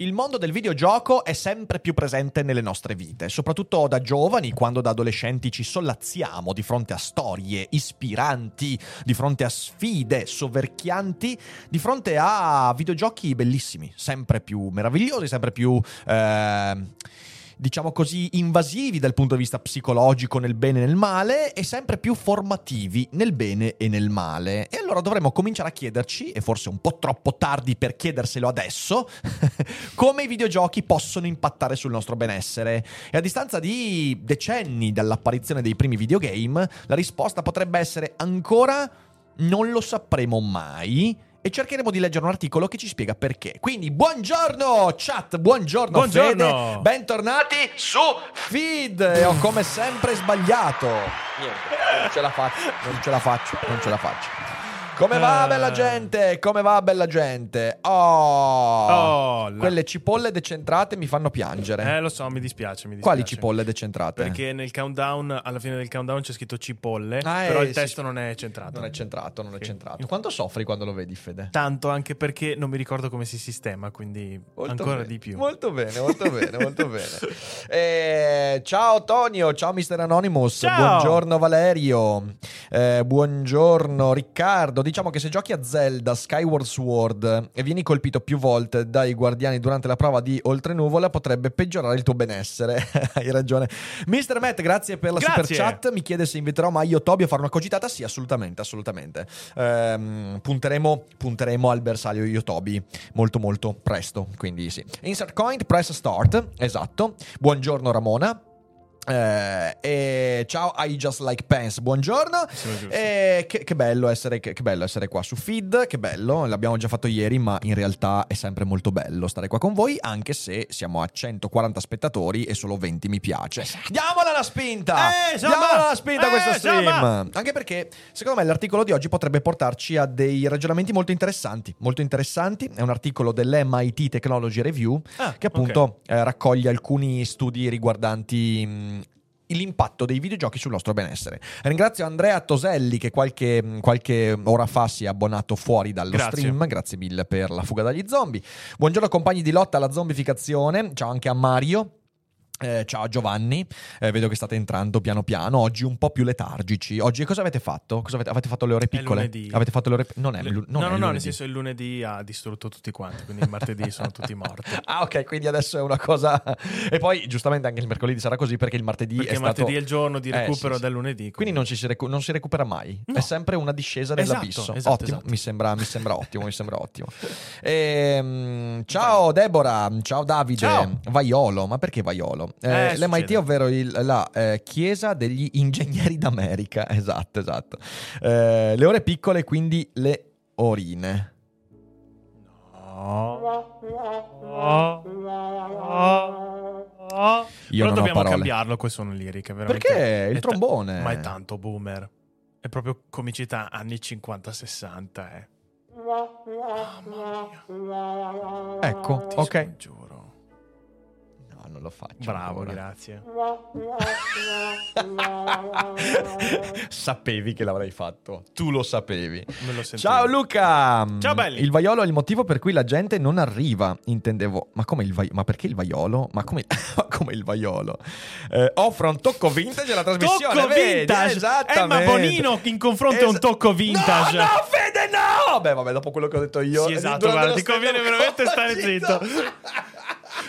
Il mondo del videogioco è sempre più presente nelle nostre vite, soprattutto da giovani, quando da adolescenti ci sollazziamo di fronte a storie ispiranti, di fronte a sfide soverchianti, di fronte a videogiochi bellissimi, sempre più meravigliosi, sempre più... diciamo così, invasivi dal punto di vista psicologico nel bene e nel male, e sempre più formativi nel bene e nel male. E allora dovremmo cominciare a chiederci, e forse un po' troppo tardi per chiederselo adesso, come i videogiochi possono impattare sul nostro benessere. E a distanza di decenni dall'apparizione dei primi videogame, la risposta potrebbe essere ancora non lo sapremo mai, e cercheremo di leggere un articolo che ci spiega perché. Quindi buongiorno chat, buongiorno. Fede, bentornati su Feed. E ho come sempre sbagliato. Niente, non ce la faccio. Come va bella gente? Oh, quelle cipolle decentrate mi fanno piangere. Lo so, mi dispiace. Quali cipolle decentrate? Perché nel countdown, alla fine del countdown c'è scritto cipolle, però il testo non è centrato. Non è centrato. Quanto soffri quando lo vedi, Fede? Tanto, anche perché non mi ricordo come si sistema, quindi molto ancora bene, di più. Molto bene. Ciao Tonio, ciao Mister Anonymous, ciao. Buongiorno Valerio, buongiorno Riccardo. Diciamo che se giochi a Zelda Skyward Sword e vieni colpito più volte dai guardiani durante la prova di Oltre Nuvola, potrebbe peggiorare il tuo benessere. Hai ragione. Mister Matt, grazie per la super chat. Mi chiede se inviterò mai io Tobi a fare una cogitata. Sì, assolutamente. Punteremo al bersaglio io Tobi molto presto, quindi sì. Insert coin, press start. Esatto. Buongiorno Ramona. E ciao I Just Like Pants, buongiorno. Che bello essere qua su Feed, che bello, l'abbiamo già fatto ieri, ma in realtà è sempre molto bello stare qua con voi, anche se siamo a 140 spettatori e solo 20 mi piace. Diamola la spinta a questo stream, anche perché secondo me l'articolo di oggi potrebbe portarci a dei ragionamenti molto interessanti. È un articolo dell'MIT Technology Review che appunto raccoglie alcuni studi riguardanti l'impatto dei videogiochi sul nostro benessere. Ringrazio Andrea Toselli che qualche ora fa si è abbonato fuori dallo stream. Grazie mille per la fuga dagli zombie. Buongiorno compagni di lotta alla zombificazione. Ciao anche a Mario. Ciao Giovanni, vedo che state entrando piano piano, oggi un po' più letargici. Oggi cosa avete fatto? Avete fatto le ore piccole? Non è lunedì. Nel senso, il lunedì ha distrutto tutti quanti, quindi il martedì sono tutti morti. Ah ok, quindi adesso è una cosa. E poi giustamente anche il mercoledì sarà così, perché il martedì perché è martedì stato... è il giorno di recupero dal lunedì, quindi non si recupera mai, no. È sempre una discesa nell'abisso. Esatto. Mi sembra ottimo. Ciao Deborah, ciao Davide, ciao. Vaiolo, ma perché Vaiolo? L'MIT, ovvero la Chiesa degli Ingegneri d'America. Esatto. Le ore piccole, quindi le orine. No. Io però non dobbiamo cambiarlo, questo sono liriche, veramente. Perché il trombone? Ma è tanto boomer. È proprio comicità anni 50-60, Mamma mia. Ecco, ok. Giuro. Non lo faccio. Bravo, ancora. Grazie. Sapevi che l'avrei fatto. Tu lo sapevi. Ciao Luca. Ciao belli. Il vaiolo è il motivo per cui la gente non arriva. Intendevo. Ma come il vaiolo? Offro un tocco vintage alla trasmissione. Tocco vintage. Esattamente. Emma Bonino in confronto a un tocco vintage. No, Fede, no. Beh, vabbè, dopo quello che ho detto io. Sì, esatto. Guarda, ti conviene veramente stare zitto.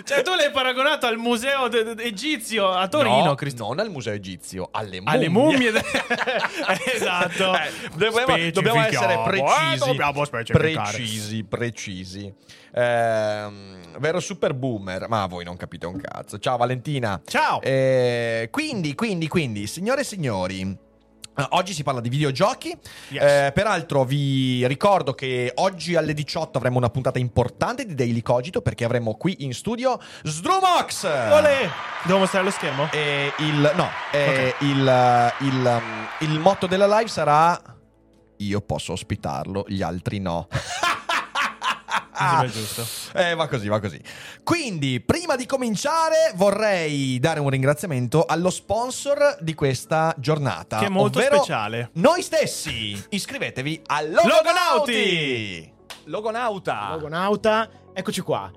Cioè, tu l'hai paragonato al museo egizio a Torino, no, non al museo egizio, alle mummie. Esatto. Dobbiamo essere precisi. Vero super boomer, ma voi non capite un cazzo. Ciao Valentina. Ciao. Quindi, signore e signori, Oggi si parla di videogiochi, yes. Peraltro vi ricordo che oggi alle 18 avremo una puntata importante di Daily Cogito, perché avremo qui in studio Sdrumox. Olè! Devo mostrare lo schermo? E il no, okay. Il motto della live sarà: io posso ospitarlo, gli altri no. Ah, giusto. Va così. Quindi, prima di cominciare, vorrei dare un ringraziamento allo sponsor di questa giornata, che è molto speciale. Noi stessi. Iscrivetevi a Logonauti. Logonauta. Eccoci qua.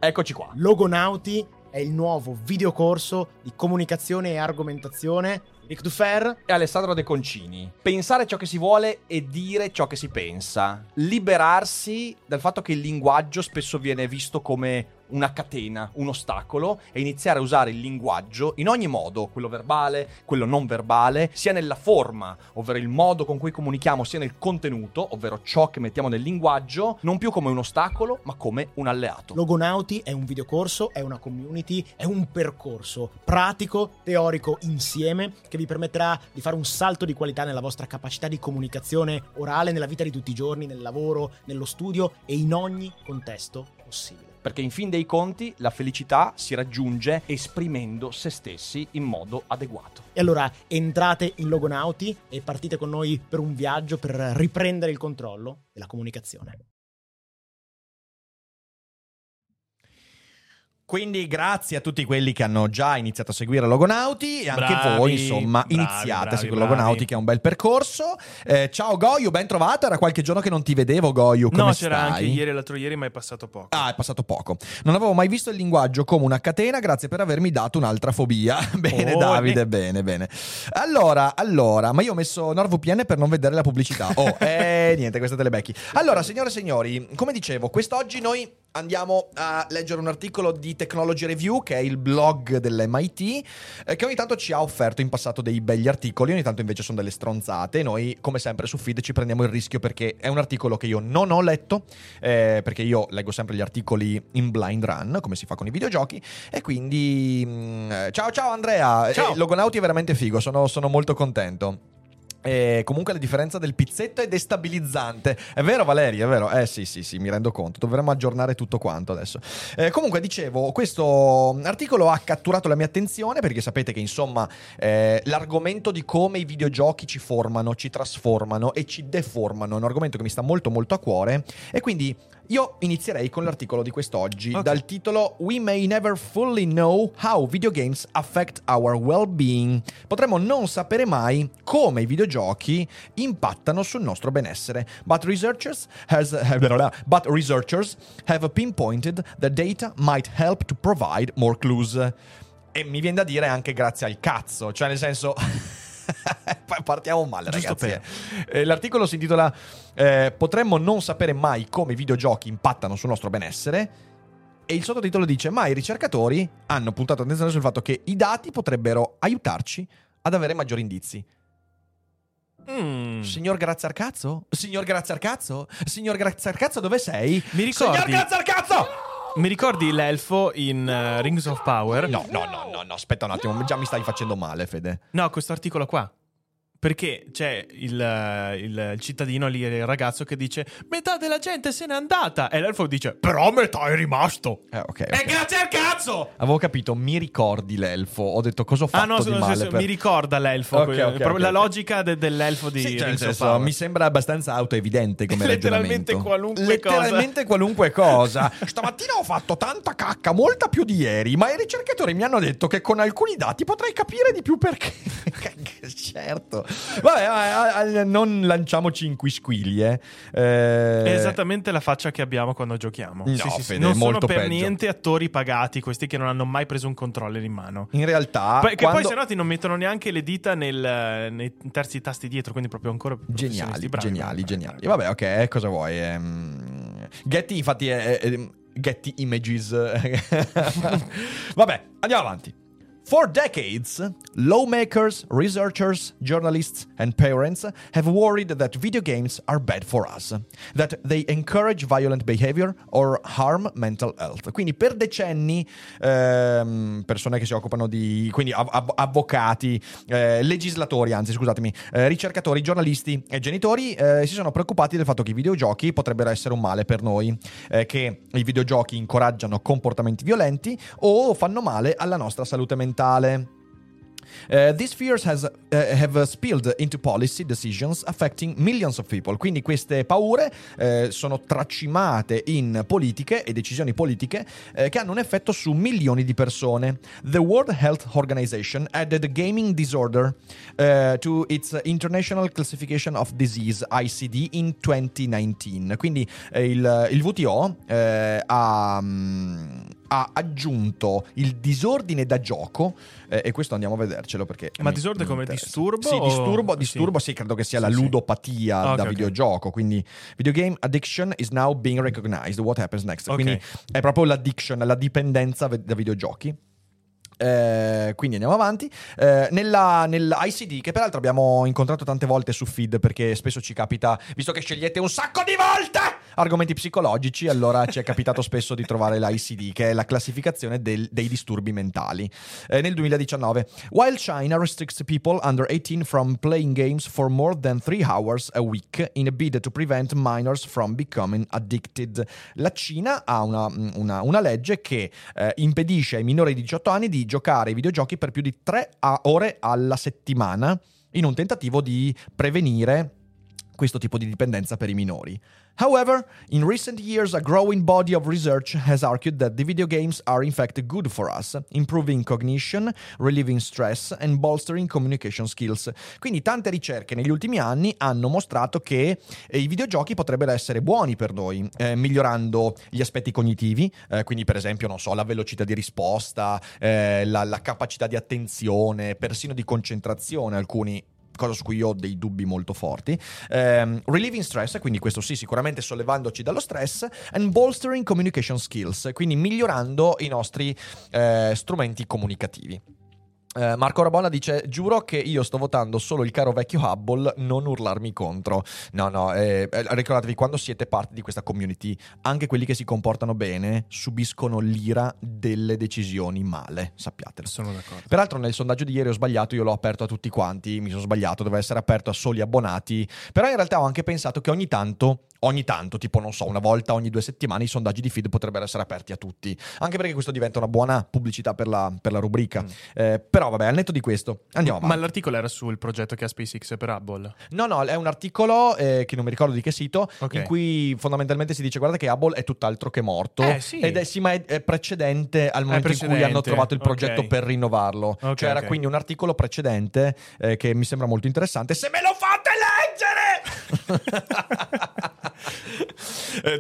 Logonauti è il nuovo videocorso di comunicazione e argomentazione. Nick e Alessandro De Concini. Pensare ciò che si vuole e dire ciò che si pensa. Liberarsi dal fatto che il linguaggio spesso viene visto come una catena, un ostacolo, e iniziare a usare il linguaggio in ogni modo, quello verbale, quello non verbale, sia nella forma, ovvero il modo con cui comunichiamo, sia nel contenuto, ovvero ciò che mettiamo nel linguaggio, non più come un ostacolo, ma come un alleato. Logonauti è un videocorso, è una community, è un percorso pratico, teorico, insieme, che vi permetterà di fare un salto di qualità nella vostra capacità di comunicazione orale, nella vita di tutti i giorni, nel lavoro, nello studio e in ogni contesto possibile. Perché in fin dei conti la felicità si raggiunge esprimendo se stessi in modo adeguato. E allora entrate in Logonauti e partite con noi per un viaggio per riprendere il controllo della comunicazione. Quindi grazie a tutti quelli che hanno già iniziato a seguire Logonauti, e anche voi insomma iniziate a seguire Logonauti, che è un bel percorso. Ciao Goyu, ben trovato, era qualche giorno che non ti vedevo Goyu, come stai? No, c'era anche ieri e l'altro ieri, ma è passato poco. Ah, è passato poco. Non avevo mai visto il linguaggio come una catena, grazie per avermi dato un'altra fobia. Bene, oh, Davide, bene. Allora, ma io ho messo NordVPN per non vedere la pubblicità. Oh, niente, questa te le becchi. Allora, signore e signori, come dicevo, quest'oggi noi andiamo a leggere un articolo di Technology Review, che è il blog dell'MIT, che ogni tanto ci ha offerto in passato dei begli articoli, ogni tanto invece sono delle stronzate, e noi come sempre su Feed ci prendiamo il rischio, perché è un articolo che io non ho letto, perché io leggo sempre gli articoli in blind run, come si fa con i videogiochi, e quindi ciao Andrea, ciao. Logonauti è veramente figo, sono molto contento. E comunque la differenza del pizzetto è destabilizzante. È vero Valeria, è vero? Sì, mi rendo conto. Dovremmo aggiornare tutto quanto adesso. Comunque dicevo, questo articolo ha catturato la mia attenzione, perché sapete che insomma l'argomento di come i videogiochi ci formano, ci trasformano e ci deformano è un argomento che mi sta molto molto a cuore. E quindi io inizierei con l'articolo di quest'oggi, okay, dal titolo We may never fully know how video games affect our well-being. Potremmo non sapere mai come i videogiochi impattano sul nostro benessere. But researchers have pinpointed that data might help to provide more clues. E mi viene da dire anche grazie al cazzo, cioè nel senso partiamo male, giusto, ragazzi. L'articolo si intitola potremmo non sapere mai come i videogiochi impattano sul nostro benessere. E il sottotitolo dice: ma i ricercatori hanno puntato attenzione sul fatto che i dati potrebbero aiutarci ad avere maggiori indizi. Signor grazie al cazzo, dove sei? Mi ricordi? Signor grazie al cazzo! Mi ricordi l'elfo in Rings of Power? No, aspetta un attimo, già mi stai facendo male, Fede. No, questo articolo qua. Perché c'è il cittadino lì, il ragazzo che dice: metà della gente se n'è andata. E l'elfo dice: però metà è rimasto. Okay. E grazie al cazzo! Avevo capito, mi ricordi l'elfo. Ho detto cosa ho fatto di male. Mi ricorda l'elfo. Okay. Logica dell'elfo di... Sì, cioè, senso, mi sembra abbastanza autoevidente come ragionamento. Letteralmente qualunque cosa. Stamattina ho fatto tanta cacca, molta più di ieri, ma i ricercatori mi hanno detto che con alcuni dati potrei capire di più perché. Certo. Vabbè, non lanciamoci in quisquilie. È esattamente la faccia che abbiamo quando giochiamo. No, sì, non sono per peggio. Niente attori pagati, questi che non hanno mai preso un controller in mano. In realtà perché poi se no ti non mettono neanche le dita nei terzi tasti dietro, quindi proprio ancora geniali. Vabbè, ok, cosa vuoi? Getty infatti è Getty Images. Vabbè, andiamo avanti. For decades, lawmakers, researchers, journalists, and parents have worried that video games are bad for us, that they encourage violent behavior or harm mental health. Quindi per decenni persone che si occupano di... quindi avvocati, legislatori, anzi scusatemi, ricercatori, giornalisti e genitori si sono preoccupati del fatto che i videogiochi potrebbero essere un male per noi, che i videogiochi incoraggiano comportamenti violenti o fanno male alla nostra salute mentale. These fears have spilled into policy decisions affecting millions of people. Quindi queste paure sono tracimate in politiche e decisioni politiche che hanno un effetto su milioni di persone. The World Health Organization added gaming disorder to its International Classification of Disease (ICD) in 2019. Quindi il WTO ha aggiunto il disordine da gioco e questo andiamo a vedercelo perché... Ma disordine come disturbo? Sì, disturbo sì, credo che sia la ludopatia da videogioco, quindi video game addiction is now being recognized, what happens next? Okay. Quindi è proprio l'addiction, la dipendenza da videogiochi. Quindi andiamo avanti nell'ICD, che peraltro abbiamo incontrato tante volte su feed, perché spesso ci capita, visto che scegliete un sacco di volte argomenti psicologici, allora ci è capitato spesso di trovare l'ICD, che è la classificazione dei disturbi mentali nel 2019. While China restricts people under 18 from playing games for more than 3 hours a week in a bid to prevent minors from becoming addicted. La Cina ha una legge che impedisce ai minori di 18 anni di giocare ai videogiochi per più di 3 ore alla settimana, in un tentativo di prevenire questo tipo di dipendenza per i minori. However, in recent years, a growing body of research has argued that the video games are in fact good for us, improving cognition, relieving stress and bolstering communication skills. Quindi tante ricerche negli ultimi anni hanno mostrato che i videogiochi potrebbero essere buoni per noi, migliorando gli aspetti cognitivi, quindi per esempio, non so, la velocità di risposta, la capacità di attenzione, persino di concentrazione, alcuni... cosa su cui io ho dei dubbi molto forti, relieving stress, quindi questo sì, sicuramente sollevandoci dallo stress, and bolstering communication skills, quindi migliorando i nostri strumenti comunicativi. Marco Rabona dice: giuro che io sto votando solo il caro vecchio Hubble, non urlarmi contro. No, ricordatevi, quando siete parte di questa community, anche quelli che si comportano bene subiscono l'ira delle decisioni male, sappiatelo. Sono d'accordo. Peraltro nel sondaggio di ieri ho sbagliato, io l'ho aperto a tutti quanti, mi sono sbagliato, doveva essere aperto a soli abbonati, però in realtà ho anche pensato che ogni tanto, tipo non so, una volta ogni 2 settimane i sondaggi di feed potrebbero essere aperti a tutti, anche perché questo diventa una buona pubblicità per la rubrica. Però vabbè, al netto di questo andiamo avanti. Ma l'articolo era sul progetto che ha SpaceX per Hubble? No, è un articolo che non mi ricordo di che sito, okay, in cui fondamentalmente si dice: guarda che Hubble è tutt'altro che morto, sì. Ed è sì, ma è precedente al momento in cui hanno trovato il progetto, okay, per rinnovarlo, okay, cioè era quindi un articolo precedente che mi sembra molto interessante, se me lo fate leggere!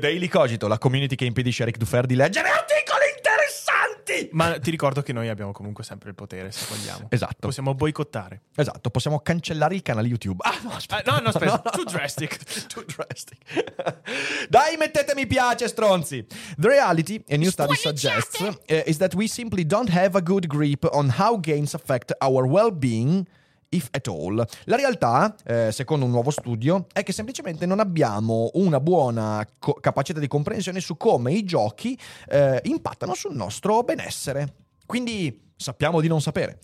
Daily Cogito, la community che impedisce a Ric Dufer di leggere articoli interessanti. Ma ti ricordo che noi abbiamo comunque sempre il potere, se vogliamo. Esatto. Possiamo boicottare. Esatto, possiamo cancellare il canale YouTube. Ah, no, aspetta. No. Too drastic. Dai, mettete mi piace, stronzi. The reality, a new study suggests, is that we simply don't have a good grip on how games affect our well-being, if at all. La realtà, secondo un nuovo studio, è che semplicemente non abbiamo una buona capacità di comprensione su come i giochi impattano sul nostro benessere. Quindi sappiamo di non sapere.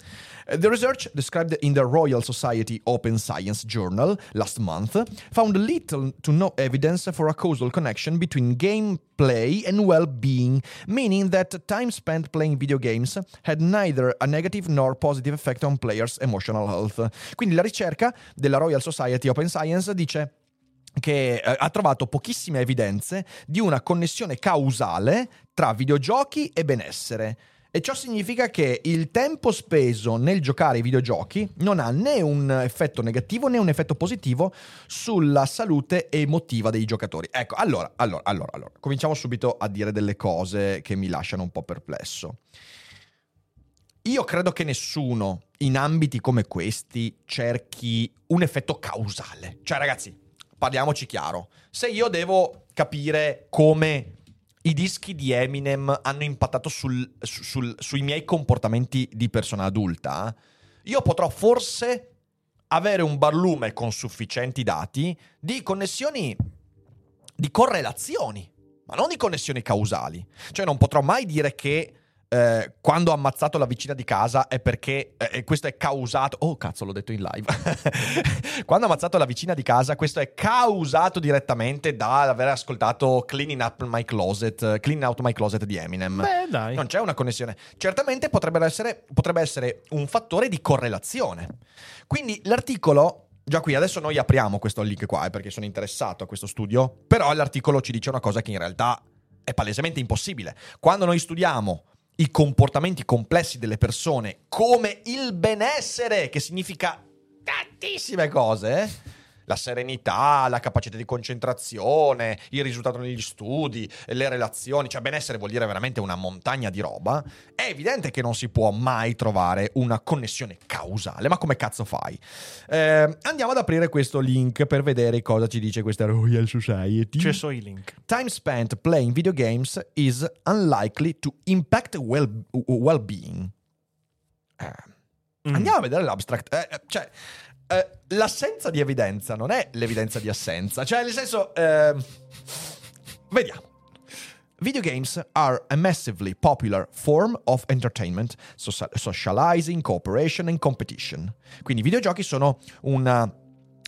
The research, described in the Royal Society Open Science Journal last month, found little to no evidence for a causal connection between gameplay and well-being, meaning that time spent playing video games had neither a negative nor positive effect on players' emotional health. Quindi la ricerca della Royal Society Open Science dice che ha trovato pochissime evidenze di una connessione causale tra videogiochi e benessere. E ciò significa che il tempo speso nel giocare ai videogiochi non ha né un effetto negativo né un effetto positivo sulla salute emotiva dei giocatori. Ecco, allora, cominciamo subito a dire delle cose che mi lasciano un po' perplesso. Io credo che nessuno in ambiti come questi cerchi un effetto causale. Cioè, ragazzi, parliamoci chiaro. Se io devo capire come i dischi di Eminem hanno impattato sui miei comportamenti di persona adulta, io potrò forse avere un barlume con sufficienti dati di connessioni, di correlazioni, ma non di connessioni causali. Cioè non potrò mai dire che quando ho ammazzato la vicina di casa è perché questo è causato... Oh cazzo, l'ho detto in live. Quando ho ammazzato la vicina di casa, questo è causato direttamente dall'aver ascoltato Cleaning Out My Closet di Eminem. Beh, dai. Non c'è una connessione. Certamente potrebbe essere un fattore di correlazione. Quindi l'articolo... Già qui, adesso noi apriamo questo link qua, perché sono interessato a questo studio, però l'articolo ci dice una cosa che in realtà è palesemente impossibile. Quando noi studiamo i comportamenti complessi delle persone come il benessere, che significa tantissime cose, la serenità, la capacità di concentrazione, il risultato negli studi, le relazioni, cioè benessere vuol dire veramente una montagna di roba, è evidente che non si può mai trovare una connessione causale. Ma come cazzo fai? Andiamo ad aprire questo link per vedere cosa ci dice questa Royal Society. C'è solo il link. Time spent playing video games is unlikely to impact well-being. Andiamo a vedere l'abstract. Cioè... l'assenza di evidenza non è l'evidenza di assenza. Cioè, nel senso... vediamo. Video games are a massively popular form of entertainment, socializing, cooperation and competition. Quindi i videogiochi sono una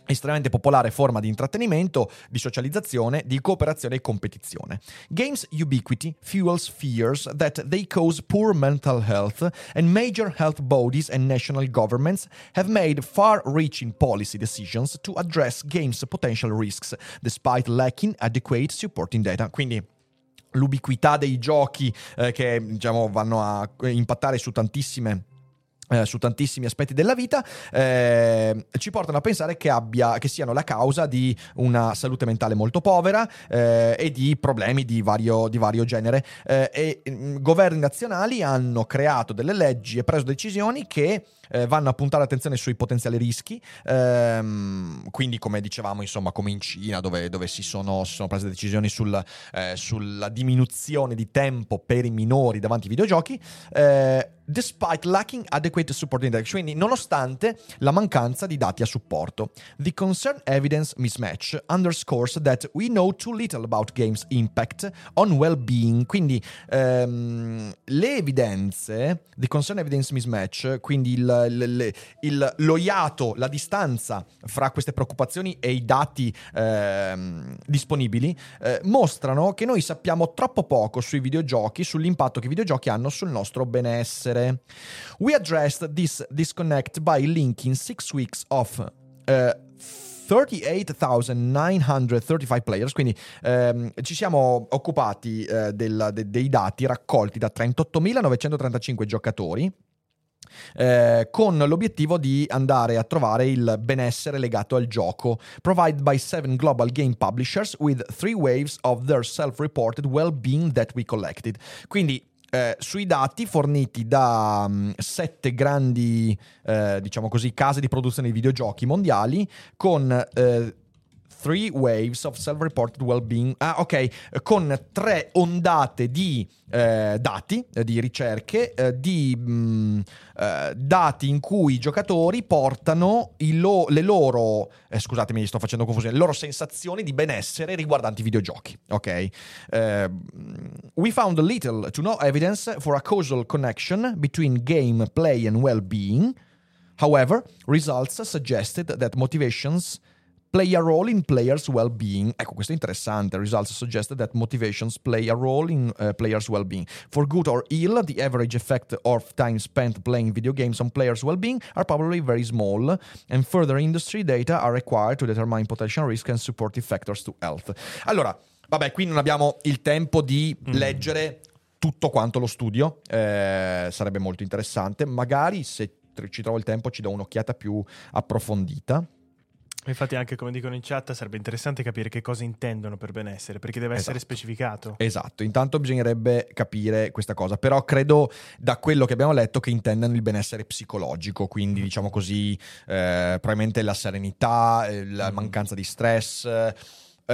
estremamente popolare forma di intrattenimento, di socializzazione, di cooperazione e competizione. Games ubiquity fuels fears that they cause poor mental health, and major health bodies and national governments have made far-reaching policy decisions to address games' potential risks, despite lacking adequate supporting data. Quindi l'ubiquità dei giochi che diciamo vanno a impattare su tantissimi aspetti della vita, ci portano a pensare che siano la causa di una salute mentale molto povera e di problemi di vario genere. Governi nazionali hanno creato delle leggi e preso decisioni che vanno a puntare attenzione sui potenziali rischi, quindi come dicevamo, insomma, come in Cina dove si sono prese decisioni sulla diminuzione di tempo per i minori davanti ai videogiochi, despite lacking adequate supporting data, quindi nonostante la mancanza di dati a supporto. The concern evidence mismatch underscores that we know too little about games' impact on well-being. Quindi le evidenze, the concern evidence mismatch, quindi lo iato, la distanza fra queste preoccupazioni e i dati disponibili, mostrano che noi sappiamo troppo poco sui videogiochi, sull'impatto che i videogiochi hanno sul nostro benessere. We addressed this disconnect by linking 6 weeks of 38,935 players, quindi ci siamo occupati dei dati raccolti da 38.935 giocatori, con l'obiettivo di andare a trovare il benessere legato al gioco, provided by 7 global game publishers with 3 waves of their self-reported well-being that we collected. Quindi sui dati forniti da 7 grandi, diciamo così, case di produzione di videogiochi mondiali, con 3 waves of self-reported well-being. Ah, ok, con 3 ondate di dati, di ricerche, di dati in cui i giocatori portano le loro, scusatemi, sto facendo confusione, le loro sensazioni di benessere riguardanti i videogiochi. Ok. We found little to no evidence for a causal connection between game, play and well-being. However, results suggested that motivations play a role in players' well-being. Ecco, questo è interessante. Results suggested that motivations play a role in players' well-being. For good or ill, the average effect of time spent playing video games on players' well-being are probably very small, and further industry data are required to determine potential risk and supportive factors to health. Allora, vabbè, qui non abbiamo il tempo di leggere tutto quanto lo studio. Sarebbe molto interessante. Magari, se ci trovo il tempo, ci do un'occhiata più approfondita. Infatti, anche come dicono in chat, sarebbe interessante capire che cosa intendono per benessere, perché deve essere specificato. Esatto, intanto bisognerebbe capire questa cosa, però credo, da quello che abbiamo letto, che intendano il benessere psicologico, quindi diciamo così, probabilmente la serenità, la mancanza di stress,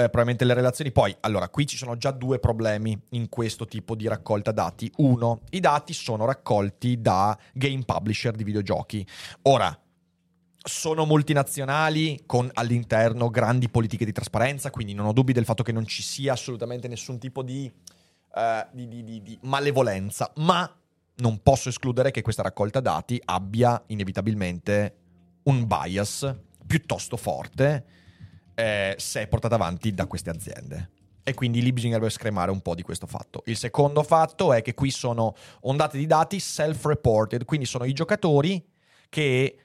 probabilmente le relazioni. Poi, allora, qui ci sono già due problemi in questo tipo di raccolta dati. Uno, i dati sono raccolti da game publisher di videogiochi. Ora, sono multinazionali con all'interno grandi politiche di trasparenza, quindi non ho dubbi del fatto che non ci sia assolutamente nessun tipo di malevolenza, ma non posso escludere che questa raccolta dati abbia inevitabilmente un bias piuttosto forte, se è portata avanti da queste aziende, e quindi lì bisognerebbe scremare un po' di questo fatto. Il secondo fatto è che qui sono ondate di dati self-reported, quindi sono i giocatori che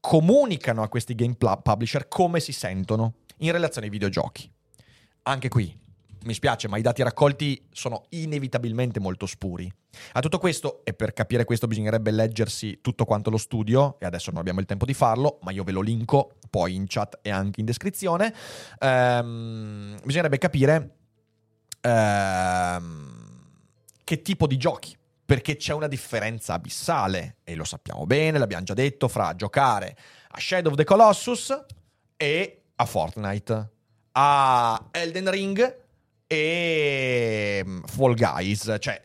comunicano a questi game publisher come si sentono in relazione ai videogiochi. Anche qui mi spiace, ma i dati raccolti sono inevitabilmente molto spuri. A tutto questo, e per capire questo bisognerebbe leggersi tutto quanto lo studio, e adesso non abbiamo il tempo di farlo, ma io ve lo linko poi in chat e anche in descrizione, bisognerebbe capire che tipo di giochi, perché c'è una differenza abissale, e lo sappiamo bene, l'abbiamo già detto, fra giocare a Shadow of the Colossus e a Fortnite, a Elden Ring e Fall Guys, cioè.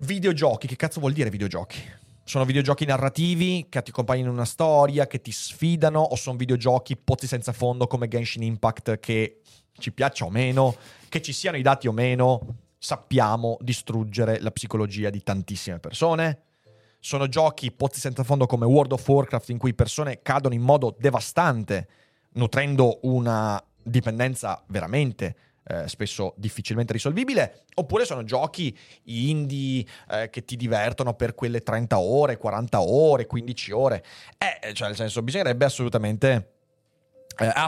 Videogiochi, che cazzo vuol dire videogiochi? Sono videogiochi narrativi che ti accompagnano in una storia, che ti sfidano, o sono videogiochi pozzi senza fondo come Genshin Impact, che ci piaccia o meno, che ci siano i dati o meno, sappiamo distruggere la psicologia di tantissime persone. Sono giochi pozzi senza fondo come World of Warcraft, in cui persone cadono in modo devastante, nutrendo una dipendenza veramente spesso difficilmente risolvibile. Oppure sono giochi indie che ti divertono per quelle 30 ore, 40 ore, 15 ore. Cioè, nel senso, bisognerebbe assolutamente...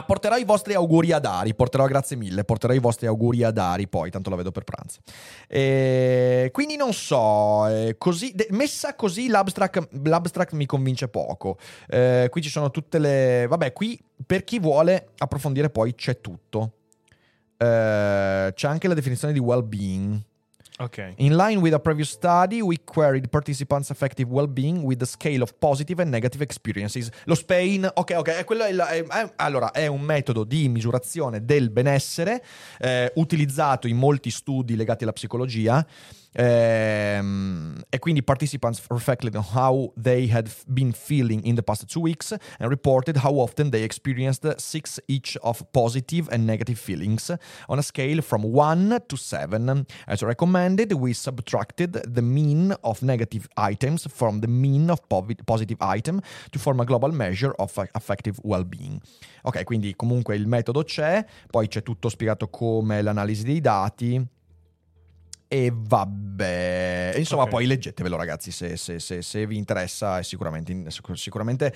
porterò i vostri auguri ad Ari, grazie mille, porterò i vostri auguri ad Ari poi, tanto la vedo per pranzo. Quindi non so, così messa così l'abstract mi convince poco. Qui ci sono tutte le... Vabbè, qui per chi vuole approfondire poi c'è tutto. C'è anche la definizione di well-being. Okay. In line with a previous study, we queried participants' affective well-being with the scale of positive and negative experiences. Lo Spain, ok, quello è un metodo di misurazione del benessere utilizzato in molti studi legati alla psicologia. E quindi participants reflected on how they had been feeling in the past 2 weeks and reported how often they experienced 6 each of positive and negative feelings on a scale from 1 to 7. As recommended, we subtracted the mean of negative items from the mean of positive item to form a global measure of affective well-being. Ok, quindi comunque il metodo c'è, poi c'è tutto spiegato come l'analisi dei dati. E vabbè, insomma, okay. Poi leggetevelo, ragazzi, se vi interessa, è sicuramente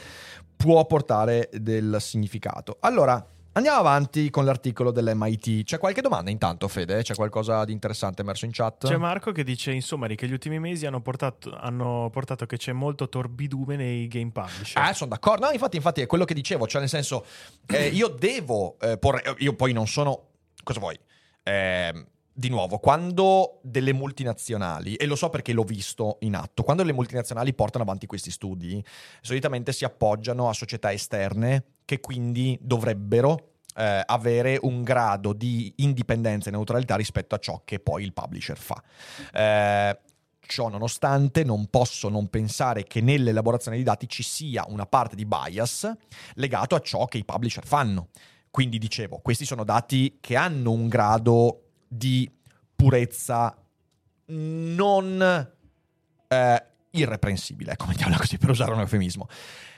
può portare del significato. Allora, andiamo avanti con l'articolo dell'MIT. C'è qualche domanda intanto, Fede? C'è qualcosa di interessante emerso in chat? C'è Marco che dice, insomma, che gli ultimi mesi hanno portato che c'è molto torbidume nei game publisher. Sono d'accordo. No, infatti è quello che dicevo. Cioè, nel senso, io devo porre... Io poi non sono... Cosa vuoi? Di nuovo, quando delle multinazionali, e lo so perché l'ho visto in atto, quando le multinazionali portano avanti questi studi, solitamente si appoggiano a società esterne che quindi dovrebbero avere un grado di indipendenza e neutralità rispetto a ciò che poi il publisher fa. Ciò nonostante, non posso non pensare che nell'elaborazione dei dati ci sia una parte di bias legato a ciò che i publisher fanno. Quindi dicevo, questi sono dati che hanno un grado di purezza non irreprensibile, ecco, mettiamola così per usare un eufemismo.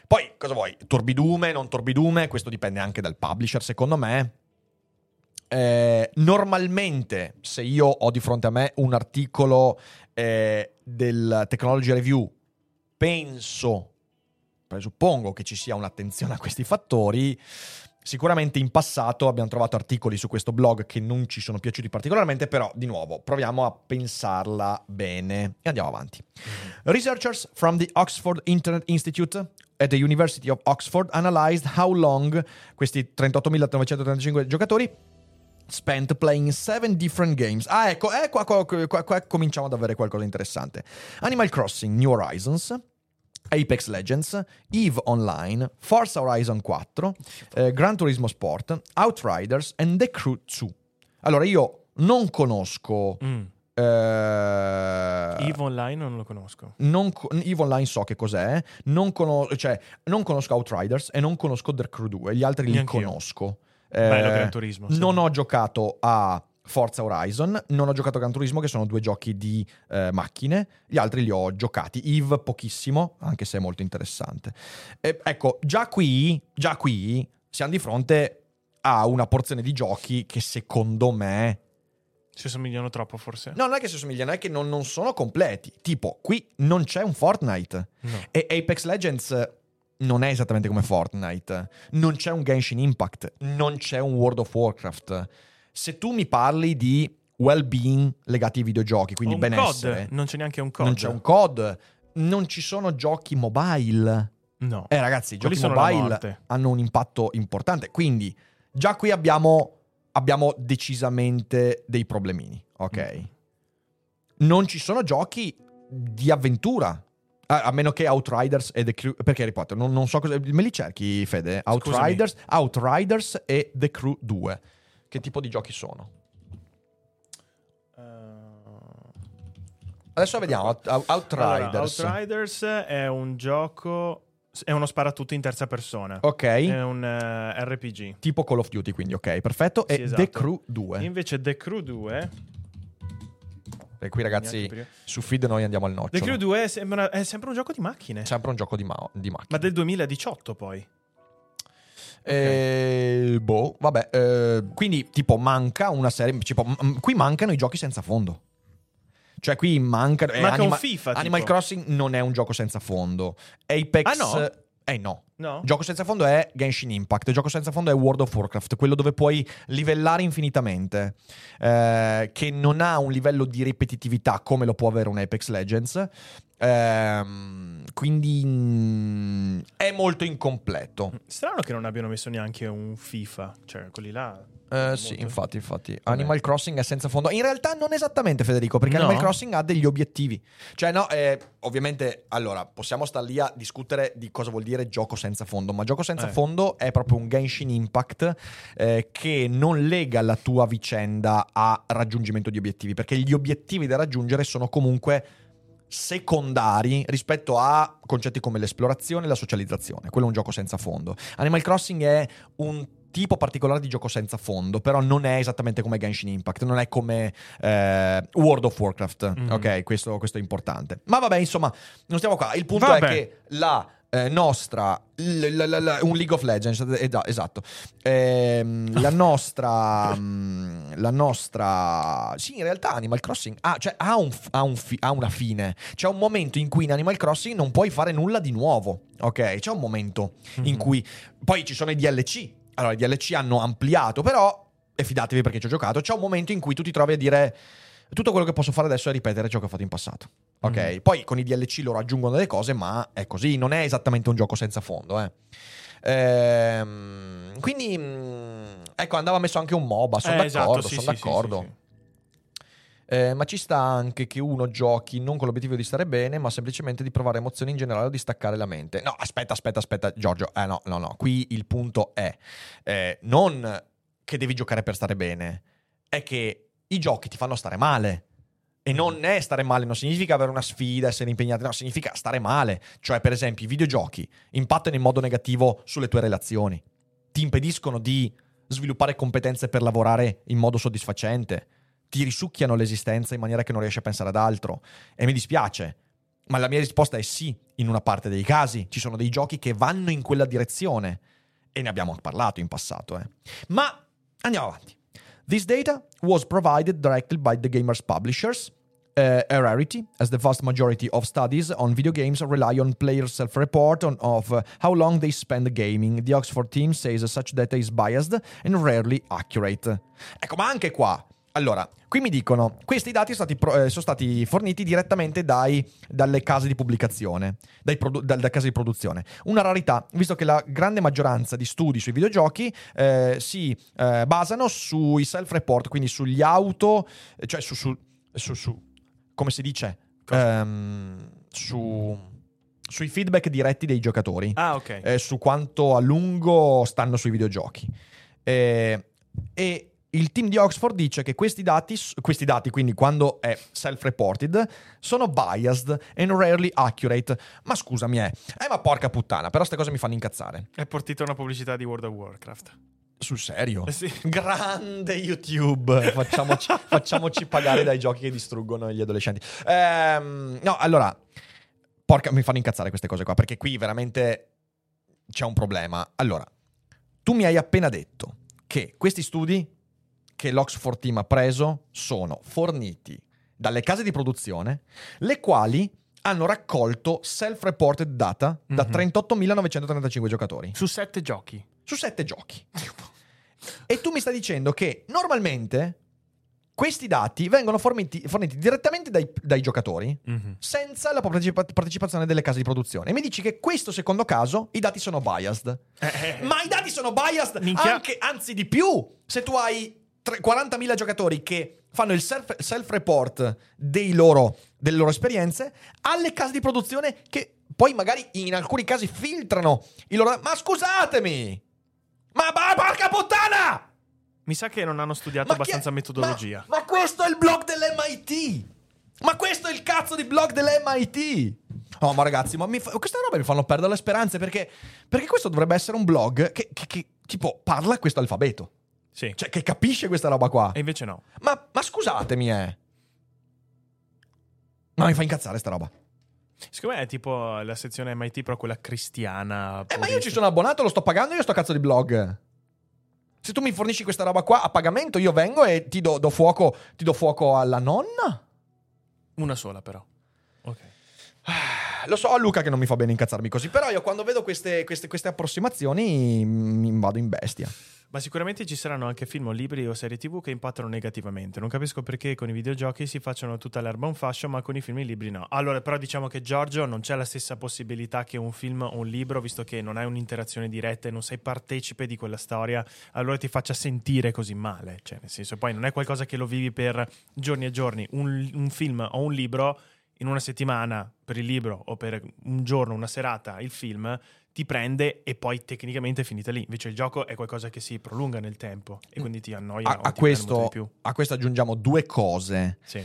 Poi, cosa vuoi? Torbidume, non torbidume, questo dipende anche dal publisher, secondo me. Normalmente, se io ho di fronte a me un articolo del Technology Review, presuppongo che ci sia un'attenzione a questi fattori. Sicuramente in passato abbiamo trovato articoli su questo blog che non ci sono piaciuti particolarmente, però di nuovo proviamo a pensarla bene e andiamo avanti. Researchers from the Oxford Internet Institute at the University of Oxford analyzed how long questi 38.935 giocatori spent playing 7 different games. Ah, ecco, qua cominciamo ad avere qualcosa di interessante. Animal Crossing New Horizons, Apex Legends, EVE Online, Forza Horizon 4, Gran Turismo Sport, Outriders and The Crew 2. Allora, io non conosco EVE Online, non lo conosco. EVE Online so che cos'è, non conosco Outriders e non conosco The Crew 2, gli altri neanch'io li conosco. Bello Gran Turismo. Non ho giocato a Forza Horizon, non ho giocato a Gran Turismo, che sono due giochi di macchine. Gli altri li ho giocati, EVE pochissimo, anche se è molto interessante. Ecco, già qui siamo di fronte a una porzione di giochi che secondo me si somigliano troppo, forse. No, non è che si somigliano, è che non sono completi. Tipo, qui non c'è un Fortnite, no. E Apex Legends non è esattamente come Fortnite, non c'è un Genshin Impact, non c'è un World of Warcraft. Se tu mi parli di well-being legati ai videogiochi, quindi un benessere, COD. Non c'è neanche un COD. Non c'è un COD. Non ci sono giochi mobile. No. Ragazzi, i giochi mobile hanno un impatto importante. Quindi già qui abbiamo decisamente dei problemini, ok? Mm. Non ci sono giochi di avventura. A meno che Outriders e The Crew... Perché Harry Potter? Non so cosa... Me li cerchi, Fede? Outriders e The Crew 2. Che tipo di giochi sono? Adesso vediamo. Outriders. Allora, Outriders è un gioco... È uno sparatutto in terza persona. Ok. È un RPG. Tipo Call of Duty, quindi, ok, perfetto. E sì, esatto. The Crew 2. Invece The Crew 2... E qui, ragazzi, su feed noi andiamo al nocciolo. The Crew 2 è sempre un gioco di macchine. Sempre un gioco di macchine. Ma del 2018, poi. Okay. Vabbè. Quindi, tipo, manca una serie. Tipo, qui mancano i giochi senza fondo. Cioè, qui manca un FIFA. Animal tipo. Crossing non è un gioco senza fondo. Apex. Ah, no. No. Gioco senza fondo è Genshin Impact. Gioco senza fondo è World of Warcraft, quello dove puoi livellare infinitamente, che non ha un livello di ripetitività come lo può avere un Apex Legends. Quindi è molto incompleto. Strano che non abbiano messo neanche un FIFA, cioè quelli là. Sì, infatti. Animal Crossing è senza fondo. In realtà non esattamente, Federico, perché no. Animal Crossing ha degli obiettivi. Cioè no, ovviamente, allora, possiamo star lì a discutere di cosa vuol dire gioco senza fondo, ma gioco senza fondo è proprio un Genshin Impact che non lega la tua vicenda a raggiungimento di obiettivi, perché gli obiettivi da raggiungere sono comunque secondari rispetto a concetti come l'esplorazione e la socializzazione. Quello è un gioco senza fondo. Animal Crossing è un tipo particolare di gioco senza fondo, però non è esattamente come Genshin Impact, non è come World of Warcraft. Ok, questo è importante, ma vabbè, insomma, non stiamo qua. Il punto è che la nostra un League of Legends, esatto, la nostra sì, in realtà Animal Crossing ha una fine. C'è un momento in cui in Animal Crossing non puoi fare nulla di nuovo, ok? C'è un momento in cui poi ci sono i DLC. Allora, i DLC hanno ampliato, però, e fidatevi perché ci ho giocato, c'è un momento in cui tu ti trovi a dire tutto quello che posso fare adesso è ripetere ciò che ho fatto in passato. Ok? Poi con i DLC loro aggiungono delle cose, ma è così, non è esattamente un gioco senza fondo, Quindi, ecco, andava messo anche un MOBA, sono d'accordo. Sì. Ma ci sta anche che uno giochi non con l'obiettivo di stare bene, ma semplicemente di provare emozioni in generale o di staccare la mente. No, aspetta, Giorgio. No. Qui il punto è non che devi giocare per stare bene, è che i giochi ti fanno stare male. E non è stare male, non significa avere una sfida, essere impegnati, no, significa stare male. Cioè, per esempio, i videogiochi impattano in modo negativo sulle tue relazioni, ti impediscono di sviluppare competenze per lavorare in modo soddisfacente, ti risucchiano l'esistenza in maniera che non riesci a pensare ad altro. E mi dispiace, ma la mia risposta è sì, in una parte dei casi. Ci sono dei giochi che vanno in quella direzione, e ne abbiamo parlato in passato. Ma andiamo avanti. This data was provided directly by the gamers' publishers a rarity, as the vast majority of studies on video games rely on players' self-report of how long they spend gaming. The Oxford team says such data is biased and rarely accurate. Ecco, ma anche qua, allora, qui mi dicono, questi dati sono stati forniti direttamente dalle case di pubblicazione, dalle case di produzione. Una rarità, visto che la grande maggioranza di studi sui videogiochi si basano sui self-report, quindi sugli auto, cioè su come si dice? Sui feedback diretti dei giocatori. Ah, ok. Su quanto a lungo stanno sui videogiochi. E il team di Oxford dice che questi dati, quindi quando è self-reported, sono biased and rarely accurate. Ma scusami, ma porca puttana, però ste cose mi fanno incazzare. È partita una pubblicità di World of Warcraft. Sul serio? Sì. Grande YouTube, facciamoci pagare dai giochi che distruggono gli adolescenti. No, allora, porca, mi fanno incazzare queste cose qua, perché qui veramente c'è un problema. Allora, tu mi hai appena detto che questi studi che l'Oxford Team ha preso sono forniti dalle case di produzione, le quali hanno raccolto self-reported data da 38.935 giocatori. Su 7 giochi. Su 7 giochi. E tu mi stai dicendo che normalmente questi dati vengono forniti direttamente dai giocatori, senza la partecipazione delle case di produzione. E mi dici che questo secondo caso i dati sono biased. Ma i dati sono biased anche, anzi di più, se tu hai 40.000 giocatori che fanno il self-report delle loro esperienze alle case di produzione, che poi magari in alcuni casi filtrano il loro... Ma scusatemi! Ma porca puttana! Mi sa che non hanno studiato abbastanza metodologia. Ma questo è il blog dell'MIT! Ma questo è il cazzo di blog dell'MIT! Oh, ma ragazzi, queste robe mi fanno perdere le speranze, perché questo dovrebbe essere un blog che tipo parla questo alfabeto. Sì. Cioè, che capisce questa roba qua. E invece no. Ma scusatemi, Ma mi fa incazzare sta roba. Secondo me è tipo la sezione MIT, però quella cristiana. Ma io ci sono abbonato, lo sto pagando io sto cazzo di blog. Se tu mi fornisci questa roba qua a pagamento, io vengo e ti do fuoco alla nonna. Una sola, però. Ok. Lo so a Luca che non mi fa bene incazzarmi così, però io quando vedo queste approssimazioni mi vado in bestia. Ma sicuramente ci saranno anche film o libri o serie TV che impattano negativamente. Non capisco perché con i videogiochi si facciano tutta l'erba un fascio, ma con i film e i libri no. Allora, però diciamo che, Giorgio, non c'è la stessa possibilità che un film o un libro, visto che non hai un'interazione diretta e non sei partecipe di quella storia, allora ti faccia sentire così male. Cioè, nel senso, poi non è qualcosa che lo vivi per giorni e giorni. Un film o un libro, in una settimana per il libro o per un giorno, una serata, il film... ti prende e poi tecnicamente è finita lì. Invece il gioco è qualcosa che si prolunga nel tempo e quindi ti annoia. A questo aggiungiamo due cose. Sì.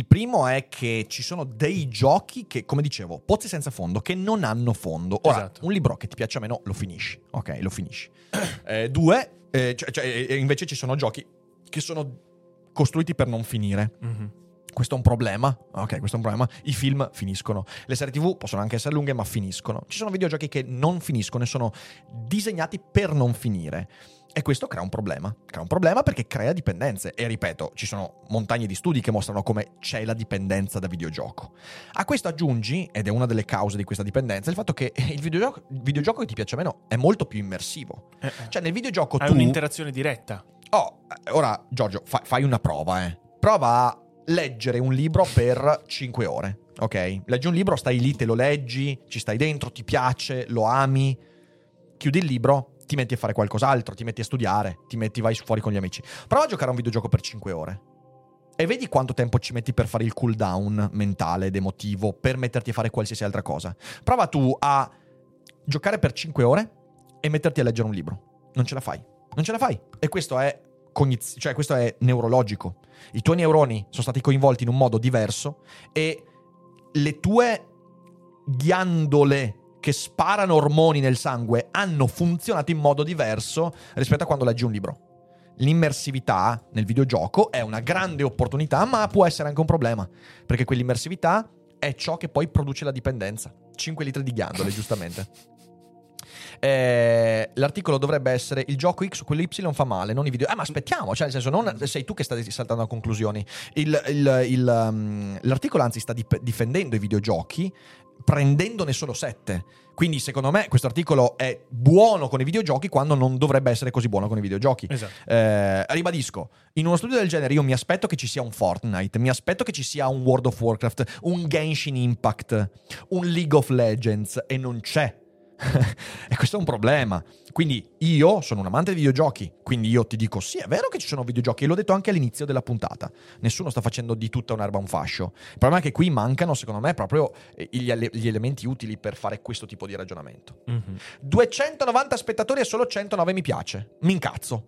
Il primo è che ci sono dei giochi che, come dicevo, pozzi senza fondo, che non hanno fondo. Ora, esatto. Un libro che ti piaccia o meno lo finisci. Ok, lo finisci. Invece ci sono giochi che sono costruiti per non finire. Mm-hmm. Questo è un problema. Ok, questo è un problema. I film finiscono. Le serie TV possono anche essere lunghe, ma finiscono. Ci sono videogiochi che non finiscono e sono disegnati per non finire. E questo crea un problema. Crea un problema perché crea dipendenze. E ripeto, ci sono montagne di studi che mostrano come c'è la dipendenza da videogioco. A questo aggiungi, ed è una delle cause di questa dipendenza, il fatto che il videogioco che ti piace meno è molto più immersivo. Cioè nel videogioco hai un'interazione diretta. Oh, ora Giorgio, fai una prova, Prova a leggere un libro per 5 ore, ok? Leggi un libro, stai lì, te lo leggi, ci stai dentro, ti piace, lo ami, chiudi il libro, ti metti a fare qualcos'altro, ti metti a studiare, vai fuori con gli amici. Prova a giocare a un videogioco per 5 ore e vedi quanto tempo ci metti per fare il cool down mentale ed emotivo, per metterti a fare qualsiasi altra cosa. Prova tu a giocare per 5 ore e metterti a leggere un libro. Non ce la fai. E questo è questo è neurologico. I tuoi neuroni sono stati coinvolti in un modo diverso e le tue ghiandole che sparano ormoni nel sangue hanno funzionato in modo diverso rispetto a quando leggi un libro. L'immersività nel videogioco è una grande opportunità, ma può essere anche un problema, perché quell'immersività è ciò che poi produce la dipendenza. 5 litri di ghiandole, giustamente. L'articolo dovrebbe essere: il gioco X su quell'Y fa male, non i video. Ma aspettiamo, cioè nel senso, non sei tu che stai saltando a conclusioni. L'articolo anzi sta difendendo i videogiochi, prendendone solo 7. Quindi secondo me questo articolo è buono con i videogiochi quando non dovrebbe essere così buono con i videogiochi. Esatto. Ribadisco, in uno studio del genere io mi aspetto che ci sia un Fortnite, mi aspetto che ci sia un World of Warcraft, un Genshin Impact, un League of Legends, e non c'è. E questo è un problema. Quindi io sono un amante dei videogiochi, quindi io ti dico sì, è vero che ci sono videogiochi, e l'ho detto anche all'inizio della puntata, nessuno sta facendo di tutta un'erba un fascio. Il problema è che qui mancano, secondo me, proprio gli elementi utili per fare questo tipo di ragionamento. 290 spettatori e solo 109 mi piace. Mi incazzo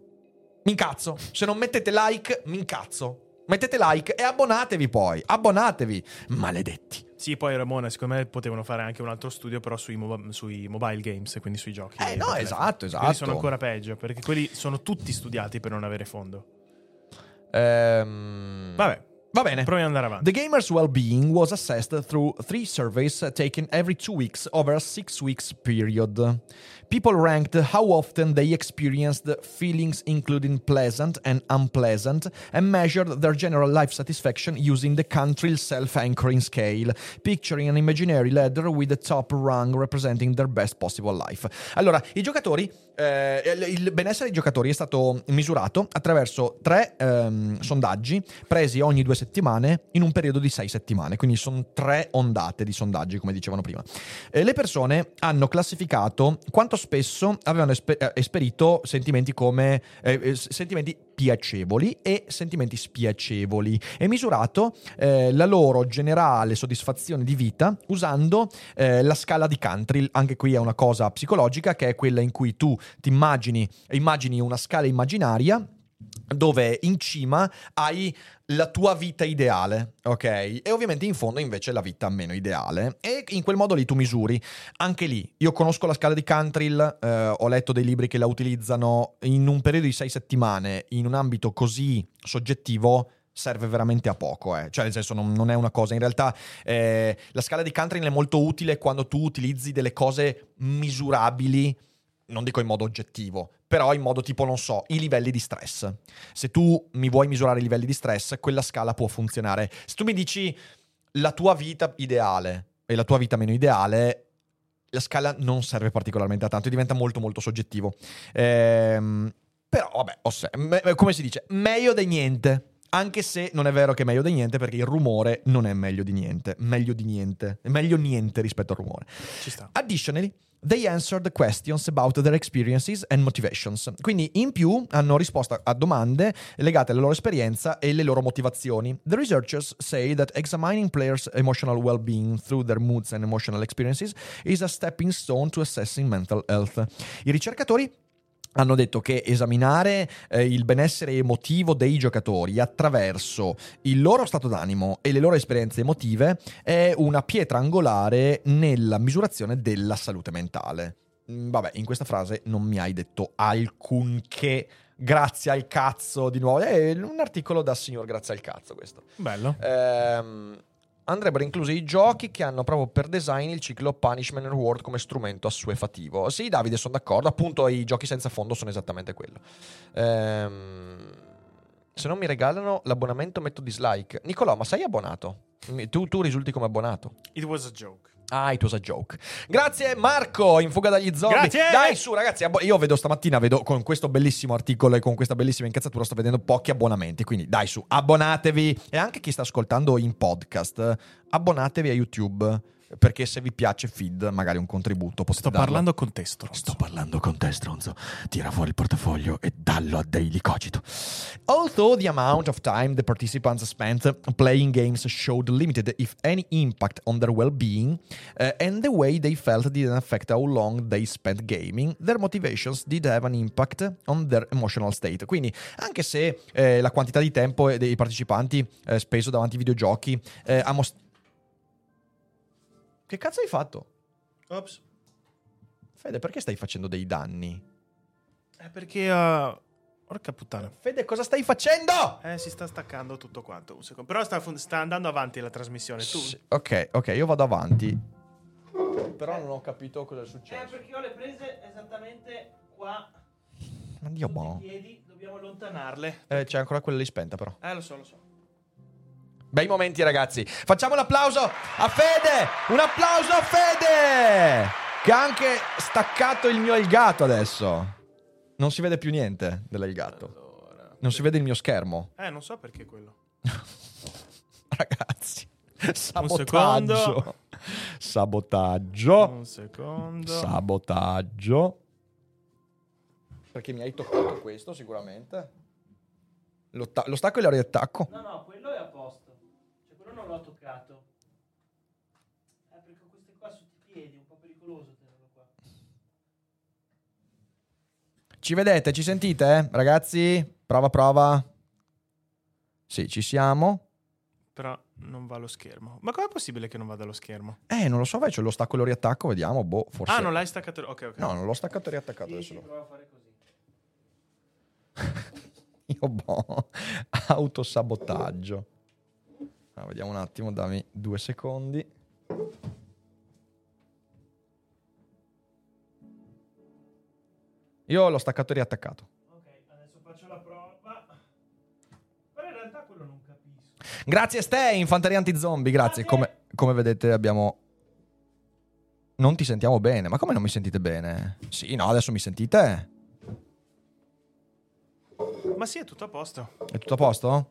se non mettete like. Mi incazzo. Mettete like e abbonatevi, poi abbonatevi, maledetti. Sì, poi Ramona, secondo me potevano fare anche un altro studio però sui mobile games, quindi sui giochi. No, esatto. Quelli sono ancora peggio, perché quelli sono tutti studiati per non avere fondo. Vabbè. Va bene. Proviamo ad andare avanti. The gamers' well-being was assessed through 3 surveys taken every 2 weeks over a 6 weeks period. People ranked how often they experienced feelings including pleasant and unpleasant, and measured their general life satisfaction using the country self-anchoring scale, picturing an imaginary ladder with the top rung representing their best possible life. Allora, i giocatori, il benessere dei giocatori è stato misurato attraverso 3 sondaggi presi ogni 2 settimane in un periodo di 6 settimane, quindi sono 3 ondate di sondaggi, come dicevano prima. Le persone hanno classificato quanto spesso avevano esperito sentimenti come sentimenti piacevoli e sentimenti spiacevoli, e misurato la loro generale soddisfazione di vita usando la scala di Cantril. Anche qui è una cosa psicologica, che è quella in cui tu ti immagini una scala immaginaria dove in cima hai la tua vita ideale, ok? E ovviamente in fondo invece la vita meno ideale, e in quel modo lì tu misuri. Anche lì io conosco la scala di Cantril, ho letto dei libri che la utilizzano. In un periodo di 6 settimane in un ambito così soggettivo serve veramente a poco, cioè nel senso non è una cosa. In realtà la scala di Cantril è molto utile quando tu utilizzi delle cose misurabili, non dico in modo oggettivo, però in modo tipo, non so, i livelli di stress. Se tu mi vuoi misurare i livelli di stress, quella scala può funzionare. Se tu mi dici la tua vita ideale e la tua vita meno ideale, la scala non serve particolarmente a tanto, diventa molto molto soggettivo. Però vabbè, come si dice, meglio di niente. Anche se non è vero che è meglio di niente, perché il rumore non è meglio di niente. Meglio di niente. È meglio niente rispetto al rumore. Ci sta. Additionally, they answered questions about their experiences and motivations. Quindi in più hanno risposto a domande legate alla loro esperienza e le loro motivazioni. The researchers say that examining players' emotional well-being through their moods and emotional experiences is a stepping stone to assessing mental health. I ricercatori hanno detto che esaminare il benessere emotivo dei giocatori attraverso il loro stato d'animo e le loro esperienze emotive è una pietra angolare nella misurazione della salute mentale. Vabbè, in questa frase non mi hai detto alcunché. Grazie al cazzo di nuovo. È un articolo da signor grazie al cazzo questo. Bello. Andrebbero inclusi i giochi che hanno proprio per design il ciclo punishment reward come strumento assuefativo. Sì, Davide, sono d'accordo. Appunto, i giochi senza fondo sono esattamente quello. Se non mi regalano l'abbonamento metto dislike. Nicolò, ma sei abbonato? Tu risulti come abbonato. It was a joke. Ah, it was a joke. Grazie Marco, in fuga dagli zombie. Grazie. Dai su ragazzi, io vedo stamattina, con questo bellissimo articolo e con questa bellissima incazzatura sto vedendo pochi abbonamenti, quindi dai su, abbonatevi. E anche chi sta ascoltando in podcast, abbonatevi a YouTube, perché se vi piace Feed magari un contributo potete darlo. Sto parlando con te stronzo. Tira fuori il portafoglio e dallo a Daily Cogito. Although the amount of time the participants spent playing games showed limited if any impact on their well-being, and the way they felt didn't affect how long they spent gaming, their motivations did have an impact on their emotional state. Quindi anche se la quantità di tempo dei partecipanti speso davanti ai videogiochi ha mostrato. Che cazzo hai fatto? Ops. Fede, perché stai facendo dei danni? Perché... Porca puttana. Fede, cosa stai facendo? Si sta staccando tutto quanto. Un secondo. Però sta andando avanti la trasmissione. Sì, tu. Ok, io vado avanti. però non ho capito cosa è successo. Perché io le ho prese esattamente qua. Dio buono. I piedi, dobbiamo allontanarle. C'è ancora quella lì spenta però. Lo so. Bei momenti ragazzi. Facciamo un applauso a Fede. Un applauso a Fede, che ha anche staccato il mio Elgato adesso. Non si vede più niente dell'Elgato. Allora, non si vede il mio schermo. Non so perché quello. Ragazzi, sabotaggio. Sabotaggio. Perché mi hai toccato questo sicuramente. Lo stacco e lo riattacco. No, quello è a posto. Cioè quello non l'ho toccato. Perché queste qua sui piedi è un po' pericoloso tenerlo qua. Ci vedete, ci sentite, ragazzi? Prova. Sì, ci siamo. Però non va lo schermo. Ma com'è possibile che non vada lo schermo? Non lo so, vai, cioè lo stacco e lo riattacco, vediamo, forse. Non l'hai staccato. Ok. No, non l'ho staccato e riattaccato, sì, adesso. Prova a fare così. Io boh. Autosabotaggio. Allora, vediamo un attimo, dammi 2 secondi. Io l'ho staccato e riattaccato. Ok, adesso faccio la prova. Però in realtà quello non capisco. Grazie Ste, Infanteria Antizombie, grazie. Come vedete abbiamo... Non ti sentiamo bene. Ma come non mi sentite bene? Sì, no, adesso mi sentite? Ma sì, è tutto a posto. È tutto a posto?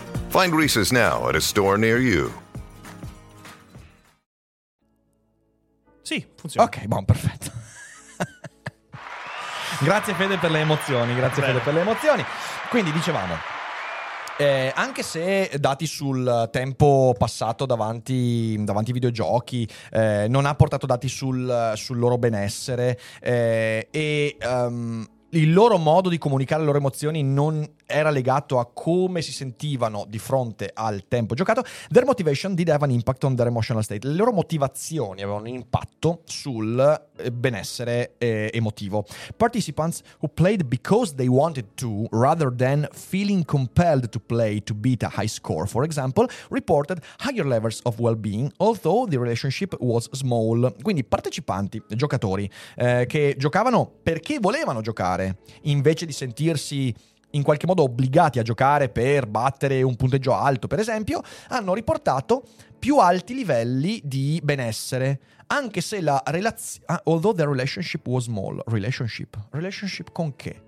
Find Reese's now at a store near you. Sì, funziona. Ok, buon, perfetto. Grazie Fede per le emozioni, Quindi dicevamo, anche se dati sul tempo passato davanti ai videogiochi, non ha portato dati sul loro benessere, il loro modo di comunicare le loro emozioni non era legato a come si sentivano di fronte al tempo giocato. Their motivation did have an impact on their emotional state. Le loro motivazioni avevano un impatto sul benessere emotivo. Participants who played because they wanted to, rather than feeling compelled to play to beat a high score, for example, reported higher levels of well-being, although the relationship was small. Quindi partecipanti, giocatori, che giocavano perché volevano giocare, invece di sentirsi in qualche modo obbligati a giocare per battere un punteggio alto, per esempio, hanno riportato più alti livelli di benessere, anche se la relazione... although the relationship was small. Relationship con che?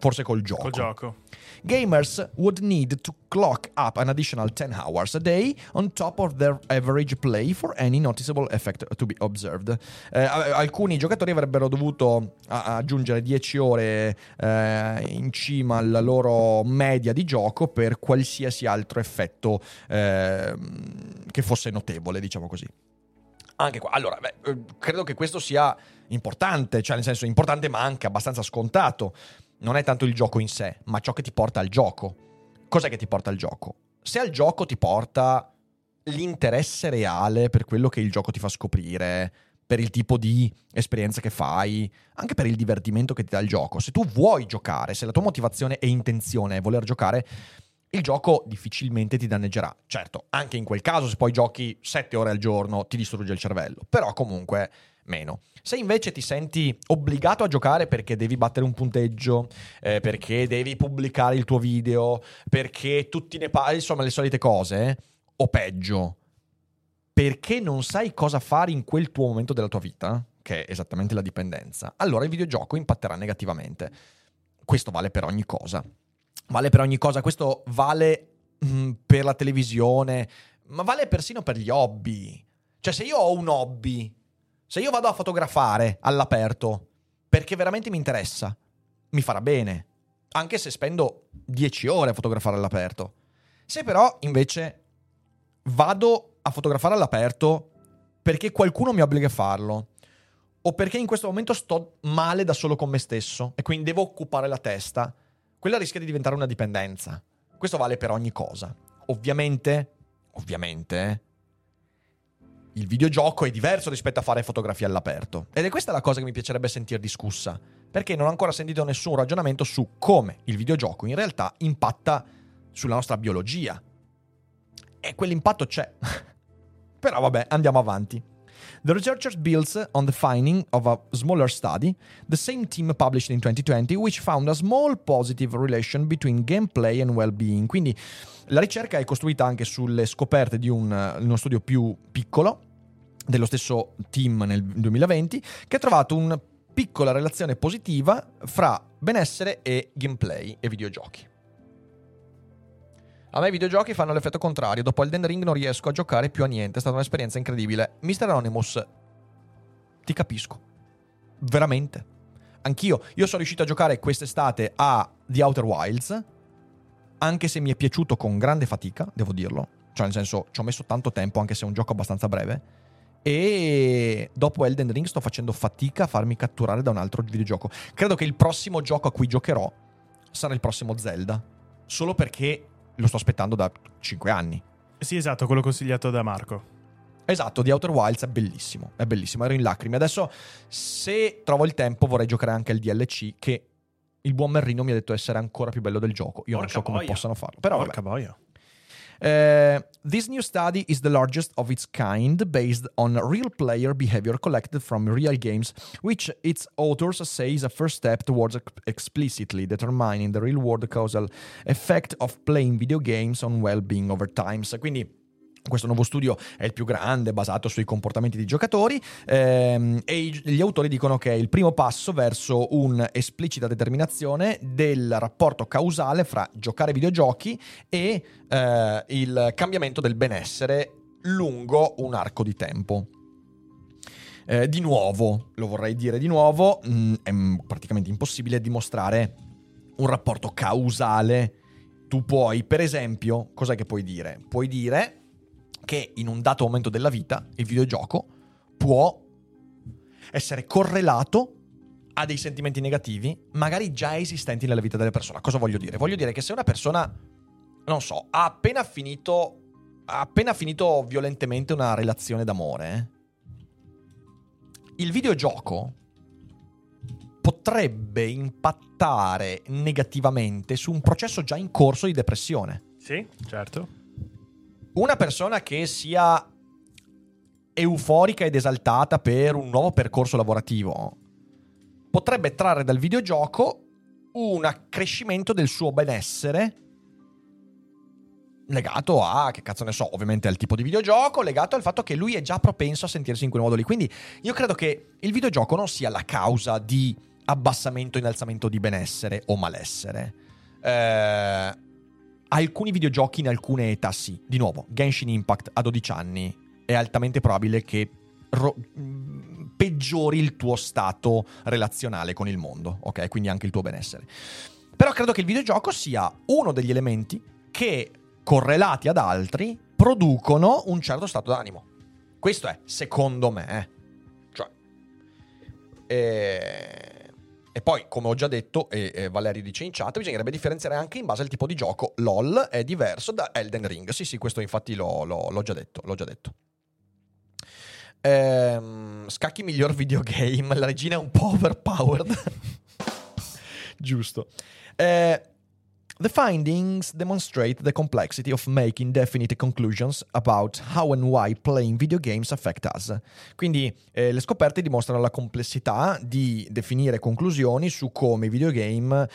Forse col gioco. Gamers would need to clock up an additional 10 hours a day on top of their average play for any noticeable effect to be observed. Alcuni giocatori avrebbero dovuto aggiungere 10 ore in cima alla loro media di gioco per qualsiasi altro effetto che fosse notevole, diciamo così. Anche qua, allora, credo che questo sia importante, cioè nel senso importante ma anche abbastanza scontato. Non è tanto il gioco in sé, ma ciò che ti porta al gioco. Cos'è che ti porta al gioco? Se al gioco ti porta l'interesse reale per quello che il gioco ti fa scoprire, per il tipo di esperienza che fai, anche per il divertimento che ti dà il gioco. Se tu vuoi giocare, se la tua motivazione e intenzione è voler giocare, il gioco difficilmente ti danneggerà. Certo, anche in quel caso, se poi giochi 7 ore al giorno, ti distrugge il cervello. Però comunque... meno. Se invece ti senti obbligato a giocare perché devi battere un punteggio, perché devi pubblicare il tuo video, perché tutti ne parli, insomma le solite cose, o peggio, perché non sai cosa fare in quel tuo momento della tua vita, che è esattamente la dipendenza, allora il videogioco impatterà negativamente. Questo vale per ogni cosa. Questo vale per la televisione, ma vale persino per gli hobby. Cioè se io ho un hobby... se io vado a fotografare all'aperto perché veramente mi interessa, mi farà bene, anche se spendo 10 ore a fotografare all'aperto. Se però invece vado a fotografare all'aperto perché qualcuno mi obbliga a farlo, o perché in questo momento sto male da solo con me stesso e quindi devo occupare la testa, quella rischia di diventare una dipendenza. Questo vale per ogni cosa. Ovviamente, il videogioco è diverso rispetto a fare fotografie all'aperto. Ed è questa la cosa che mi piacerebbe sentire discussa, perché non ho ancora sentito nessun ragionamento su come il videogioco in realtà impatta sulla nostra biologia. E quell'impatto c'è. Però vabbè, andiamo avanti. The researchers builds on the finding of a smaller study, the same team published in 2020, which found a small positive relation between gameplay and well-being. Quindi la ricerca è costruita anche sulle scoperte di uno studio più piccolo, dello stesso team nel 2020, che ha trovato una piccola relazione positiva fra benessere e gameplay e videogiochi. A me i videogiochi fanno l'effetto contrario. Dopo Elden Ring non riesco a giocare più a niente. È stata un'esperienza incredibile. Mr. Anonymous, ti capisco. Veramente. Anch'io. Io sono riuscito a giocare quest'estate a The Outer Wilds, anche se mi è piaciuto con grande fatica, devo dirlo. Cioè, nel senso, ci ho messo tanto tempo, anche se è un gioco abbastanza breve. E dopo Elden Ring sto facendo fatica a farmi catturare da un altro videogioco. Credo che il prossimo gioco a cui giocherò sarà il prossimo Zelda. Solo perché lo sto aspettando da 5 anni. Sì, esatto, quello consigliato da Marco. Esatto, The Outer Wilds è bellissimo, ero in lacrime. Adesso, se trovo il tempo, vorrei giocare anche il DLC, che il buon Merrino mi ha detto essere ancora più bello del gioco. Io non so come possano farlo, però porca boia. This new study is the largest of its kind, based on real player behavior collected from real games, which its authors say is a first step towards explicitly determining the real-world causal effect of playing video games on well-being over time. Quindi questo nuovo studio è il più grande, basato sui comportamenti di giocatori, e gli autori dicono che è il primo passo verso un'esplicita determinazione del rapporto causale fra giocare videogiochi e il cambiamento del benessere lungo un arco di tempo. Di nuovo, lo vorrei dire di nuovo, è praticamente impossibile dimostrare un rapporto causale. Tu puoi, per esempio, cos'è che puoi dire? Puoi dire che in un dato momento della vita il videogioco può essere correlato a dei sentimenti negativi, magari già esistenti nella vita delle persone. Cosa voglio dire? Voglio dire che se una persona, non so, ha appena finito violentemente una relazione d'amore, il videogioco potrebbe impattare negativamente su un processo già in corso di depressione. Sì, certo. Una persona che sia euforica ed esaltata per un nuovo percorso lavorativo potrebbe trarre dal videogioco un accrescimento del suo benessere legato a, che cazzo ne so, ovviamente al tipo di videogioco, legato al fatto che lui è già propenso a sentirsi in quel modo lì. Quindi io credo che il videogioco non sia la causa di abbassamento, innalzamento di benessere o malessere. Alcuni videogiochi in alcune età sì. Di nuovo, Genshin Impact a 12 anni è altamente probabile che peggiori il tuo stato relazionale con il mondo, ok? Quindi anche il tuo benessere. Però credo che il videogioco sia uno degli elementi che, correlati ad altri, producono un certo stato d'animo. Questo è, secondo me. Cioè. E poi, come ho già detto, e Valerio dice in chat, bisognerebbe differenziare anche in base al tipo di gioco. LOL è diverso da Elden Ring. Sì, questo infatti l'ho già detto. Scacchi miglior videogame. La regina è un po' overpowered. Giusto. The findings demonstrate the complexity of making definite conclusions about how and why playing video games affect us. Quindi le scoperte dimostrano la complessità di definire conclusioni su come i videogame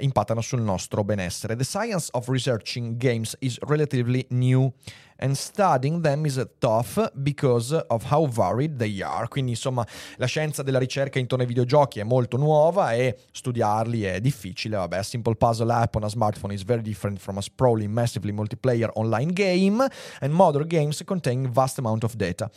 impattano sul nostro benessere. The science of researching games is relatively new and studying them is tough because of how varied they are. Quindi insomma la scienza della ricerca intorno ai videogiochi è molto nuova e studiarli è difficile. Vabbè, a simple puzzle app on a smartphone is very different from a sprawling, massively multiplayer online game, and modern games contain vast amount of data.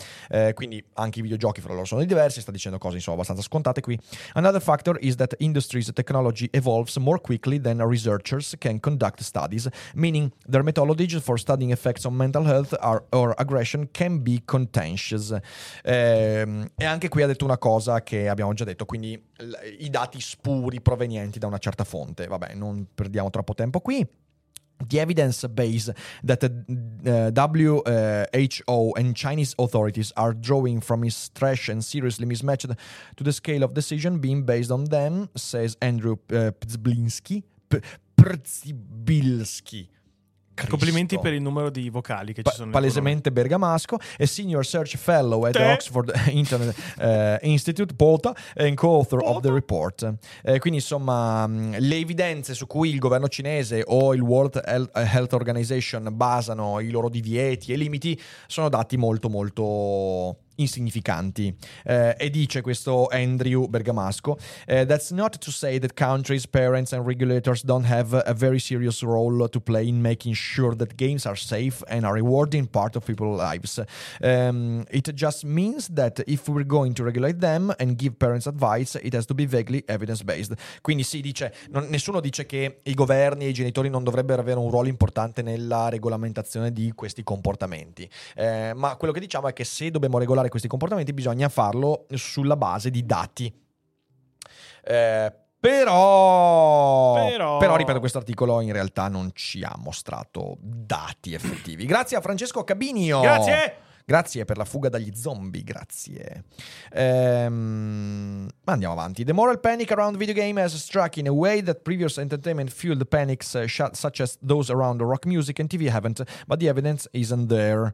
Quindi anche i videogiochi fra loro sono diversi. Sta dicendo cose insomma abbastanza scontate qui. Another factor is that industry's technology evolves more quickly than researchers can conduct studies, meaning their methodologies for studying effects on mental health or aggression can be contentious. E anche qui ha detto una cosa che abbiamo già detto, quindi i dati spuri provenienti da una certa fonte. Vabbè, non perdiamo troppo tempo qui. The evidence base that WHO and Chinese authorities are drawing from is trash and seriously mismatched to the scale of decision being based on them, says Andrew Przybylski. Cristo. Complimenti per il numero di vocali che ci sono. Palesemente bergamasco. A senior research fellow at the Oxford Internet Institute, Pota, and co-author of the report. Quindi insomma, le evidenze su cui il governo cinese o il World Health Organization basano i loro divieti e limiti sono dati molto molto insignificanti. E dice questo Andrew Bergamasco, that's not to say that countries, parents and regulators don't have a very serious role to play in making sure that games are safe and a rewarding part of people's lives. It just means that if we're going to regulate them and give parents advice, it has to be vaguely evidence-based. Quindi sì, dice, nessuno dice che i governi e i genitori non dovrebbero avere un ruolo importante nella regolamentazione di questi comportamenti. Ma quello che diciamo è che se dobbiamo regolare questi comportamenti bisogna farlo sulla base di dati. Però ripeto, questo articolo in realtà non ci ha mostrato dati effettivi. Grazie a Francesco Cabinio. Grazie per la fuga dagli zombie, grazie. Ma andiamo avanti. The moral panic around video game has struck in a way that previous entertainment-fueled panics such as those around rock music and TV haven't, but the evidence isn't there.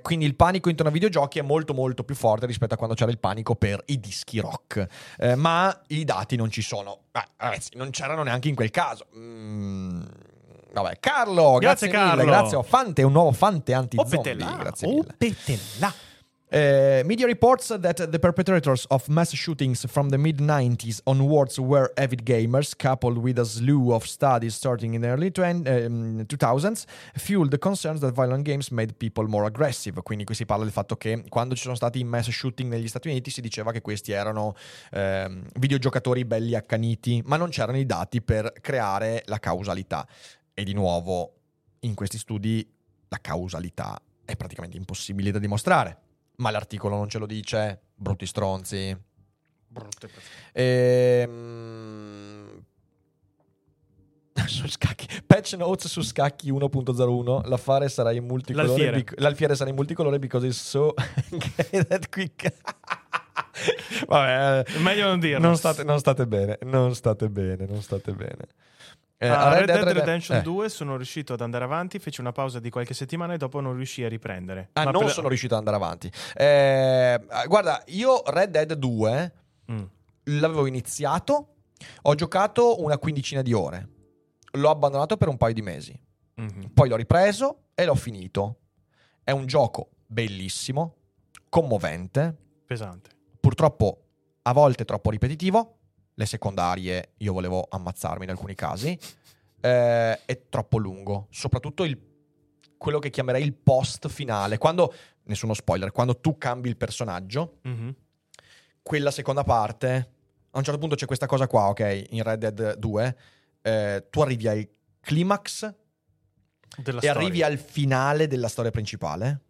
Quindi il panico intorno ai videogiochi è molto molto più forte rispetto a quando c'era il panico per i dischi rock. Ma i dati non ci sono. Ragazzi, non c'erano neanche in quel caso. Vabbè, Carlo, grazie mille, grazie a Fante, un nuovo Fante anti-zombie, grazie mille. Media reports that the perpetrators of mass shootings from the mid-90s onwards were avid gamers, coupled with a slew of studies starting in the early 2000s, fueled the concerns that violent games made people more aggressive. Quindi qui si parla del fatto che quando ci sono stati i mass shooting negli Stati Uniti si diceva che questi erano videogiocatori belli accaniti, ma non c'erano i dati per creare la causalità. E di nuovo, in questi studi la causalità è praticamente impossibile da dimostrare. Ma l'articolo non ce lo dice, brutti stronzi. Su scacchi, patch notes su scacchi 1.01. L'affare sarà in multicolore. L'alfiere sarà in multicolore because it's so that quick. Vabbè, meglio non dirlo. Non state bene. Red Dead Redemption 2 sono riuscito ad andare avanti, feci una pausa di qualche settimana e dopo non riuscii a riprendere. Sono riuscito ad andare avanti. Guarda, io Red Dead 2 l'avevo iniziato, ho giocato una quindicina di ore, l'ho abbandonato per un paio di mesi, poi l'ho ripreso e l'ho finito. È un gioco bellissimo, commovente, pesante, purtroppo a volte troppo ripetitivo. Le secondarie io volevo ammazzarmi in alcuni casi. È troppo lungo, soprattutto quello che chiamerei il post finale, quando, nessuno spoiler, quando tu cambi il personaggio, quella seconda parte, a un certo punto c'è questa cosa qua, ok, in Red Dead 2 tu arrivi al climax della storia. Arrivi al finale della storia principale,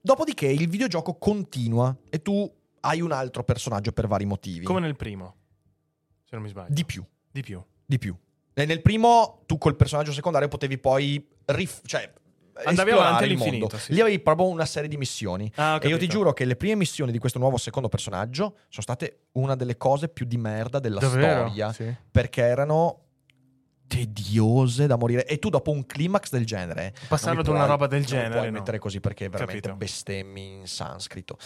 dopodiché il videogioco continua e tu hai un altro personaggio per vari motivi, come nel primo. Se non mi sbaglio. Di più. E nel primo tu col personaggio secondario potevi poi andavi avanti all'infinito, mondo. Sì. Lì avevi proprio una serie di missioni. E io ti giuro che le prime missioni di questo nuovo secondo personaggio sono state una delle cose più di merda della storia. Sì. Perché erano tediose da morire. E tu dopo un climax del genere, passando da una roba del genere, non puoi mettere così, perché veramente bestemmi in sanscrito.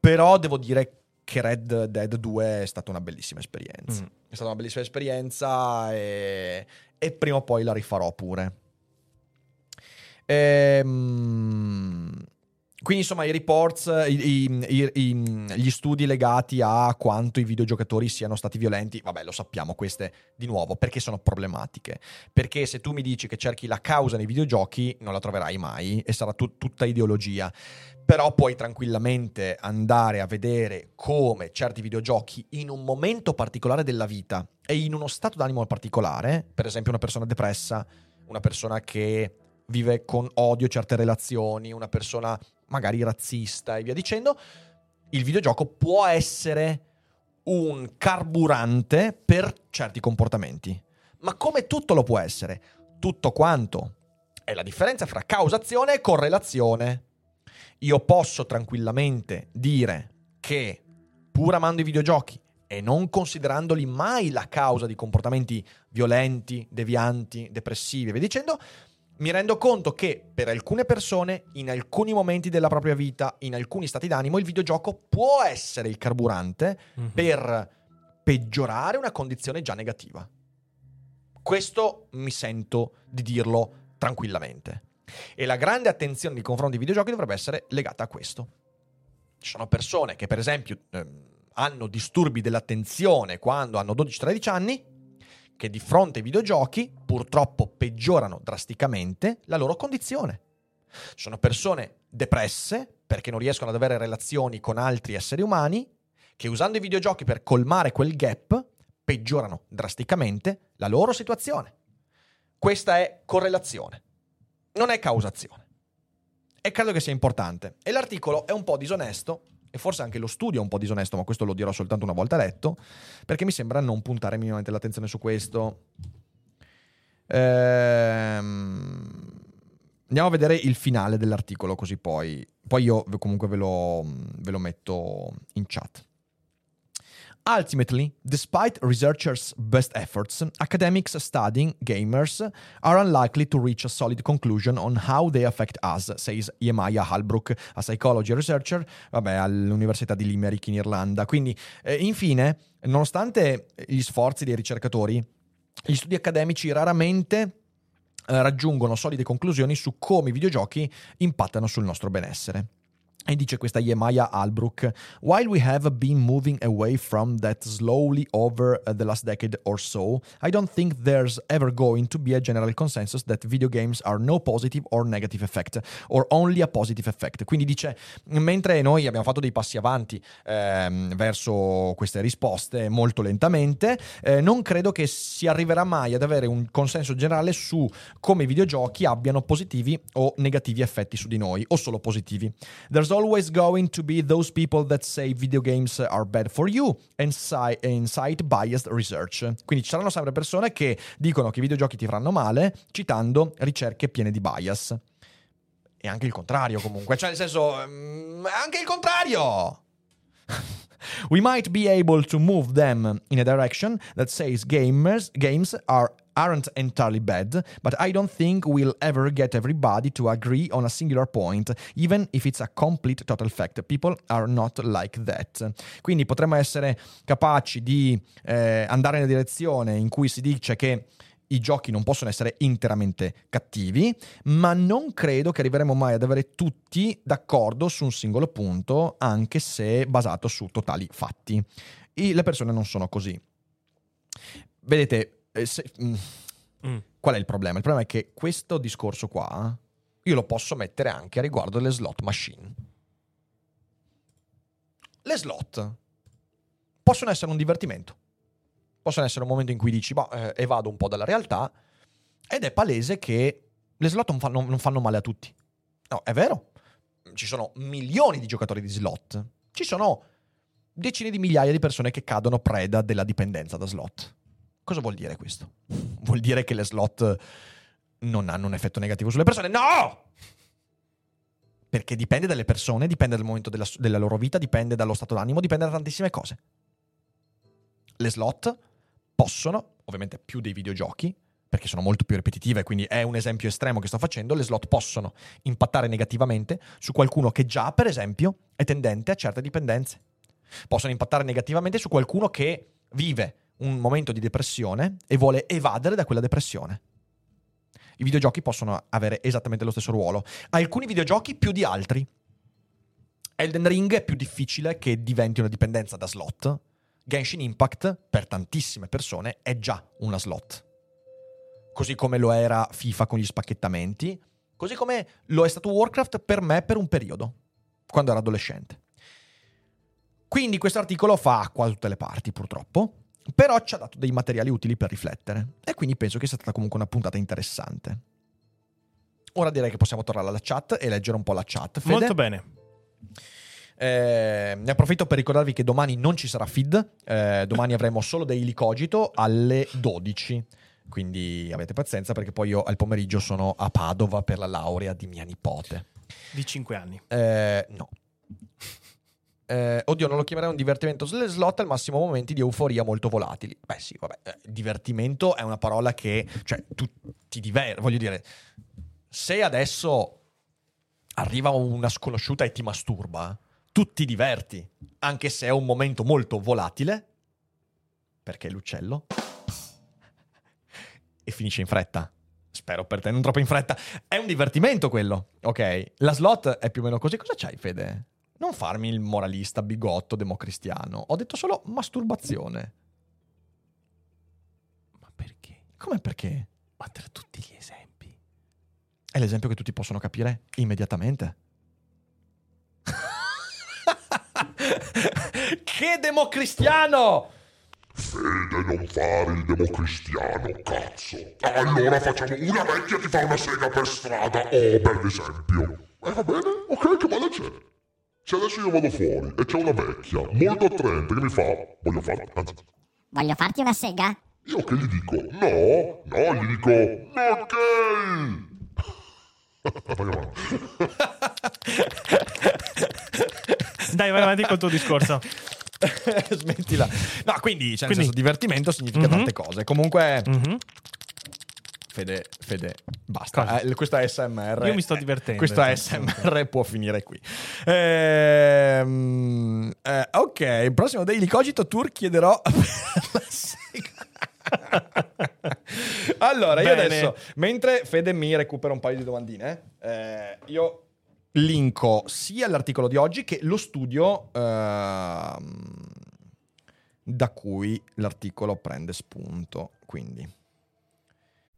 Però devo dire che Red Dead 2 è stata una bellissima esperienza. È stata una bellissima esperienza e prima o poi la rifarò pure. Quindi insomma i reports, gli studi legati a quanto i videogiocatori siano stati violenti, vabbè, lo sappiamo, queste di nuovo perché sono problematiche, perché se tu mi dici che cerchi la causa nei videogiochi non la troverai mai e sarà tutta ideologia, però puoi tranquillamente andare a vedere come certi videogiochi in un momento particolare della vita e in uno stato d'animo particolare, per esempio una persona depressa, una persona che vive con odio certe relazioni, una persona magari razzista e via dicendo, il videogioco può essere un carburante per certi comportamenti. Ma come tutto lo può essere, tutto quanto è la differenza fra causazione e correlazione. Io posso tranquillamente dire che, pur amando i videogiochi e non considerandoli mai la causa di comportamenti violenti, devianti, depressivi e via dicendo, mi rendo conto che per alcune persone, in alcuni momenti della propria vita, in alcuni stati d'animo, il videogioco può essere il carburante per peggiorare una condizione già negativa. Questo mi sento di dirlo tranquillamente. E la grande attenzione nei confronti dei videogiochi dovrebbe essere legata a questo. Ci sono persone che, per esempio, hanno disturbi dell'attenzione quando hanno 12-13 anni, che di fronte ai videogiochi purtroppo peggiorano drasticamente la loro condizione. Sono persone depresse perché non riescono ad avere relazioni con altri esseri umani, che usando i videogiochi per colmare quel gap peggiorano drasticamente la loro situazione. Questa è correlazione, non è causazione. E credo che sia importante. E l'articolo è un po' disonesto, e forse anche lo studio è un po' disonesto, ma questo lo dirò soltanto una volta letto, perché mi sembra non puntare minimamente l'attenzione su questo. Andiamo a vedere il finale dell'articolo, così poi io comunque ve lo metto in chat. Ultimately, despite researchers' best efforts, academics studying gamers are unlikely to reach a solid conclusion on how they affect us, says Yemaya Halbrook, a psychology researcher, all'Università di Limerick in Irlanda. Quindi, infine, nonostante gli sforzi dei ricercatori, gli studi accademici raramente raggiungono solide conclusioni su come i videogiochi impattano sul nostro benessere. E dice questa Yemaya Halbrook: "While we have been moving away from that slowly over the last decade or so, I don't think there's ever going to be a general consensus that video games are no positive or negative effect, or only a positive effect." Quindi dice, mentre noi abbiamo fatto dei passi avanti verso queste risposte molto lentamente, non credo che si arriverà mai ad avere un consenso generale su come i videogiochi abbiano positivi o negativi effetti su di noi, o solo positivi. There's always going to be those people that say video games are bad for you and cite biased research. Quindi ci saranno sempre persone che dicono che i videogiochi ti faranno male, citando ricerche piene di bias. E anche il contrario, comunque. Cioè, nel senso, anche il contrario! We might be able to move them in a direction that says games aren't entirely bad, but I don't think we'll ever get everybody to agree on a singular point, even if it's a complete total fact. People are not like that. Quindi potremmo essere capaci di andare nella direzione in cui si dice che i giochi non possono essere interamente cattivi, ma non credo che arriveremo mai ad avere tutti d'accordo su un singolo punto, anche se basato su totali fatti. Le persone non sono così. Vedete, qual è il problema? Il problema è che questo discorso qua io lo posso mettere anche a riguardo delle slot machine. Le slot possono essere un divertimento. Possono essere un momento in cui dici, evado un po' dalla realtà, ed è palese che le slot non fanno male a tutti. No, è vero. Ci sono milioni di giocatori di slot. Ci sono decine di migliaia di persone che cadono preda della dipendenza da slot. Cosa vuol dire questo? Vuol dire che le slot non hanno un effetto negativo sulle persone? No! Perché dipende dalle persone, dipende dal momento della loro vita, dipende dallo stato d'animo, dipende da tantissime cose. Le slot possono, ovviamente più dei videogiochi, perché sono molto più ripetitive, quindi è un esempio estremo che sto facendo, le slot possono impattare negativamente su qualcuno che già, per esempio, è tendente a certe dipendenze. Possono impattare negativamente su qualcuno che vive un momento di depressione e vuole evadere da quella depressione. I videogiochi possono avere esattamente lo stesso ruolo. Alcuni videogiochi più di altri. Elden Ring è più difficile che diventi una dipendenza da slot. Genshin Impact, per tantissime persone, è già una slot. Così come lo era FIFA con gli spacchettamenti, così come lo è stato Warcraft per me per un periodo, quando ero adolescente. Quindi questo articolo fa acqua da tutte le parti, purtroppo, però ci ha dato dei materiali utili per riflettere. E quindi penso che sia stata comunque una puntata interessante. Ora direi che possiamo tornare alla chat e leggere un po' la chat. Fede? Molto bene. Ne approfitto per ricordarvi che domani non ci sarà feed, domani avremo solo Daily Cogito alle 12, quindi avete pazienza perché poi io al pomeriggio sono a Padova per la laurea di mia nipote di 5 anni. No. Oddio, non lo chiamerei un divertimento slot, al massimo momenti di euforia molto volatili. Beh sì, vabbè, divertimento è una parola che, cioè, tu ti diverti, voglio dire, se adesso arriva una sconosciuta e ti masturba, tu ti diverti, anche se è un momento molto volatile, perché l'uccello e finisce in fretta. Spero per te non troppo in fretta. È un divertimento quello, ok? La slot è più o meno così. Cosa c'hai, Fede? Non farmi il moralista bigotto democristiano. Ho detto solo masturbazione. Ma perché? Come perché? Ma tra tutti gli esempi. È l'esempio che tutti possono capire immediatamente. Che democristiano! Fede, non fare il democristiano, cazzo. Allora facciamo una vecchia ti fa una sega per strada, o per esempio. Va bene? Ok, che male c'è? Cioè adesso io vado fuori e c'è una vecchia, molto attraente, che mi fa... Voglio farti una sega? Io che gli dico? No, no, gli dico... Ok! Vai avanti. Dai, vai avanti col tuo discorso. Smettila. No, quindi, cioè, nel senso, divertimento significa tante cose. Comunque... Fede, basta. Questo ASMR. Io mi sto divertendo. Questo ASMR può finire qui. Ok, il prossimo Daily Cogito Tour chiederò la sega. Allora, bene. Io adesso, mentre Fede mi recupera un paio di domandine, io linko sia l'articolo di oggi che lo studio da cui l'articolo prende spunto. Quindi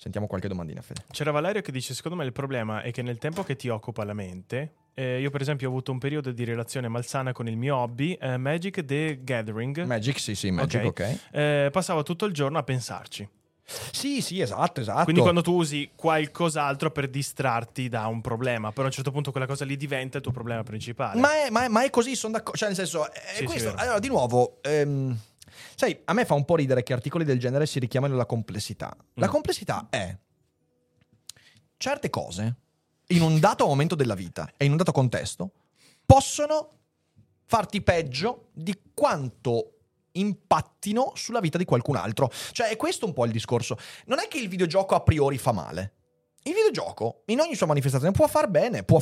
Sentiamo qualche domandina, Fede. C'era Valerio che dice: secondo me il problema è che nel tempo che ti occupa la mente, io per esempio ho avuto un periodo di relazione malsana con il mio hobby, Magic the Gathering. Magic, sì, Magic, ok. Passavo tutto il giorno a pensarci. Sì, esatto. Quindi quando tu usi qualcos'altro per distrarti da un problema, però a un certo punto quella cosa lì diventa il tuo problema principale. Ma è così, sono d'accordo. Cioè nel senso, è questo. Sì, allora, di nuovo... sai, a me fa un po' ridere che articoli del genere si richiamano alla complessità. La complessità è certe cose in un dato momento della vita e in un dato contesto possono farti peggio di quanto impattino sulla vita di qualcun altro. Cioè, è questo un po' il discorso. Non è che il videogioco a priori fa male. Il videogioco in ogni sua manifestazione può far bene, può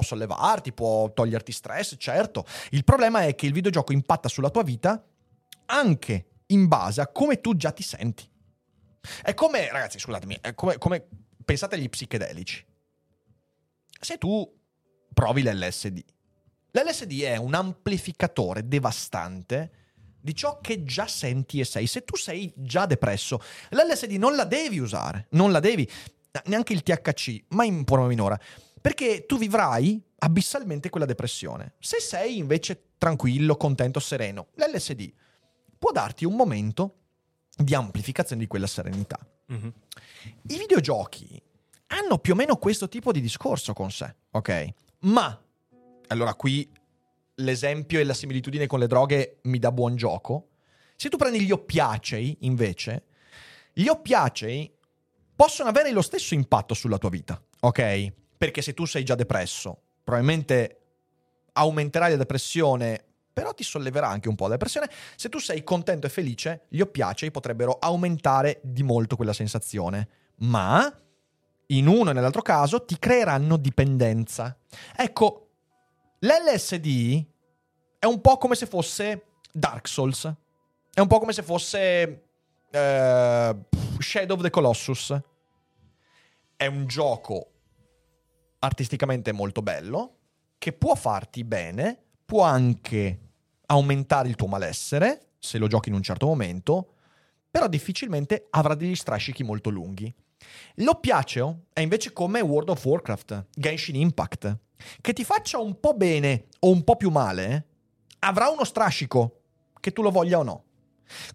sollevarti, può toglierti stress, certo. Il problema è che il videogioco impatta sulla tua vita anche in base a come tu già ti senti. È come, ragazzi, scusatemi, è come pensate agli psichedelici. Se tu provi l'LSD, l'LSD è un amplificatore devastante di ciò che già senti e sei. Se tu sei già depresso, l'LSD non la devi usare, neanche il THC, ma in forma minore, perché tu vivrai abissalmente quella depressione. Se sei invece tranquillo, contento, sereno, l'LSD può darti un momento di amplificazione di quella serenità. Mm-hmm. I videogiochi hanno più o meno questo tipo di discorso con sé, ok? Ma, allora qui l'esempio e la similitudine con le droghe mi dà buon gioco. Se tu prendi gli oppiacei, invece, gli oppiacei possono avere lo stesso impatto sulla tua vita, ok? Perché se tu sei già depresso, probabilmente aumenterai la depressione, però ti solleverà anche un po' la depressione. Se tu sei contento e felice, gli oppiacei potrebbero aumentare di molto quella sensazione, ma in uno e nell'altro caso ti creeranno dipendenza. Ecco, l'LSD è un po' come se fosse Dark Souls, è un po' come se fosse Shadow of the Colossus. è un gioco artisticamente molto bello, che può farti bene, può anche aumentare il tuo malessere, se lo giochi in un certo momento, però difficilmente avrà degli strascichi molto lunghi. L'oppiaceo è invece come World of Warcraft, Genshin Impact, che ti faccia un po' bene o un po' più male, avrà uno strascico, che tu lo voglia o no.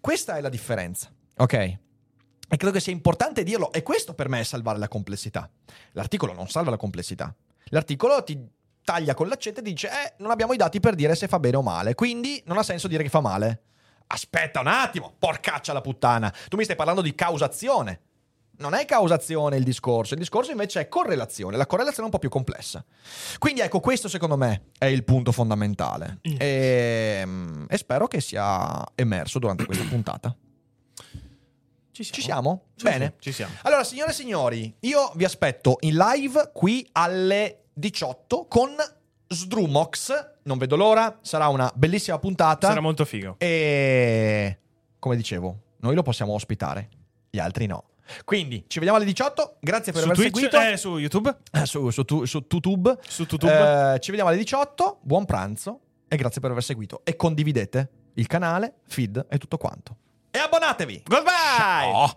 Questa è la differenza, ok? E credo che sia importante dirlo, e questo per me è salvare la complessità. L'articolo non salva la complessità. L'articolo ti taglia con l'accetta e dice non abbiamo i dati per dire se fa bene o male, quindi non ha senso dire che fa male. Aspetta un attimo, porcaccia la puttana, tu mi stai parlando di causazione. Non è causazione il discorso invece è correlazione, la correlazione è un po' più complessa. Quindi ecco, questo secondo me è il punto fondamentale e spero che sia emerso durante questa puntata. Ci siamo? Sì, bene. Sì, ci siamo. Allora, signore e signori, io vi aspetto in live qui alle 18 con Sdrumox. Non vedo l'ora, sarà una bellissima puntata. Sarà molto figo. E come dicevo, noi lo possiamo ospitare, gli altri no. Quindi ci vediamo alle 18. Grazie per aver seguito. Su YouTube? Su YouTube. Ci vediamo alle 18. Buon pranzo e grazie per aver seguito. E condividete il canale, feed e tutto quanto. E abbonatevi. Goodbye. Ciao.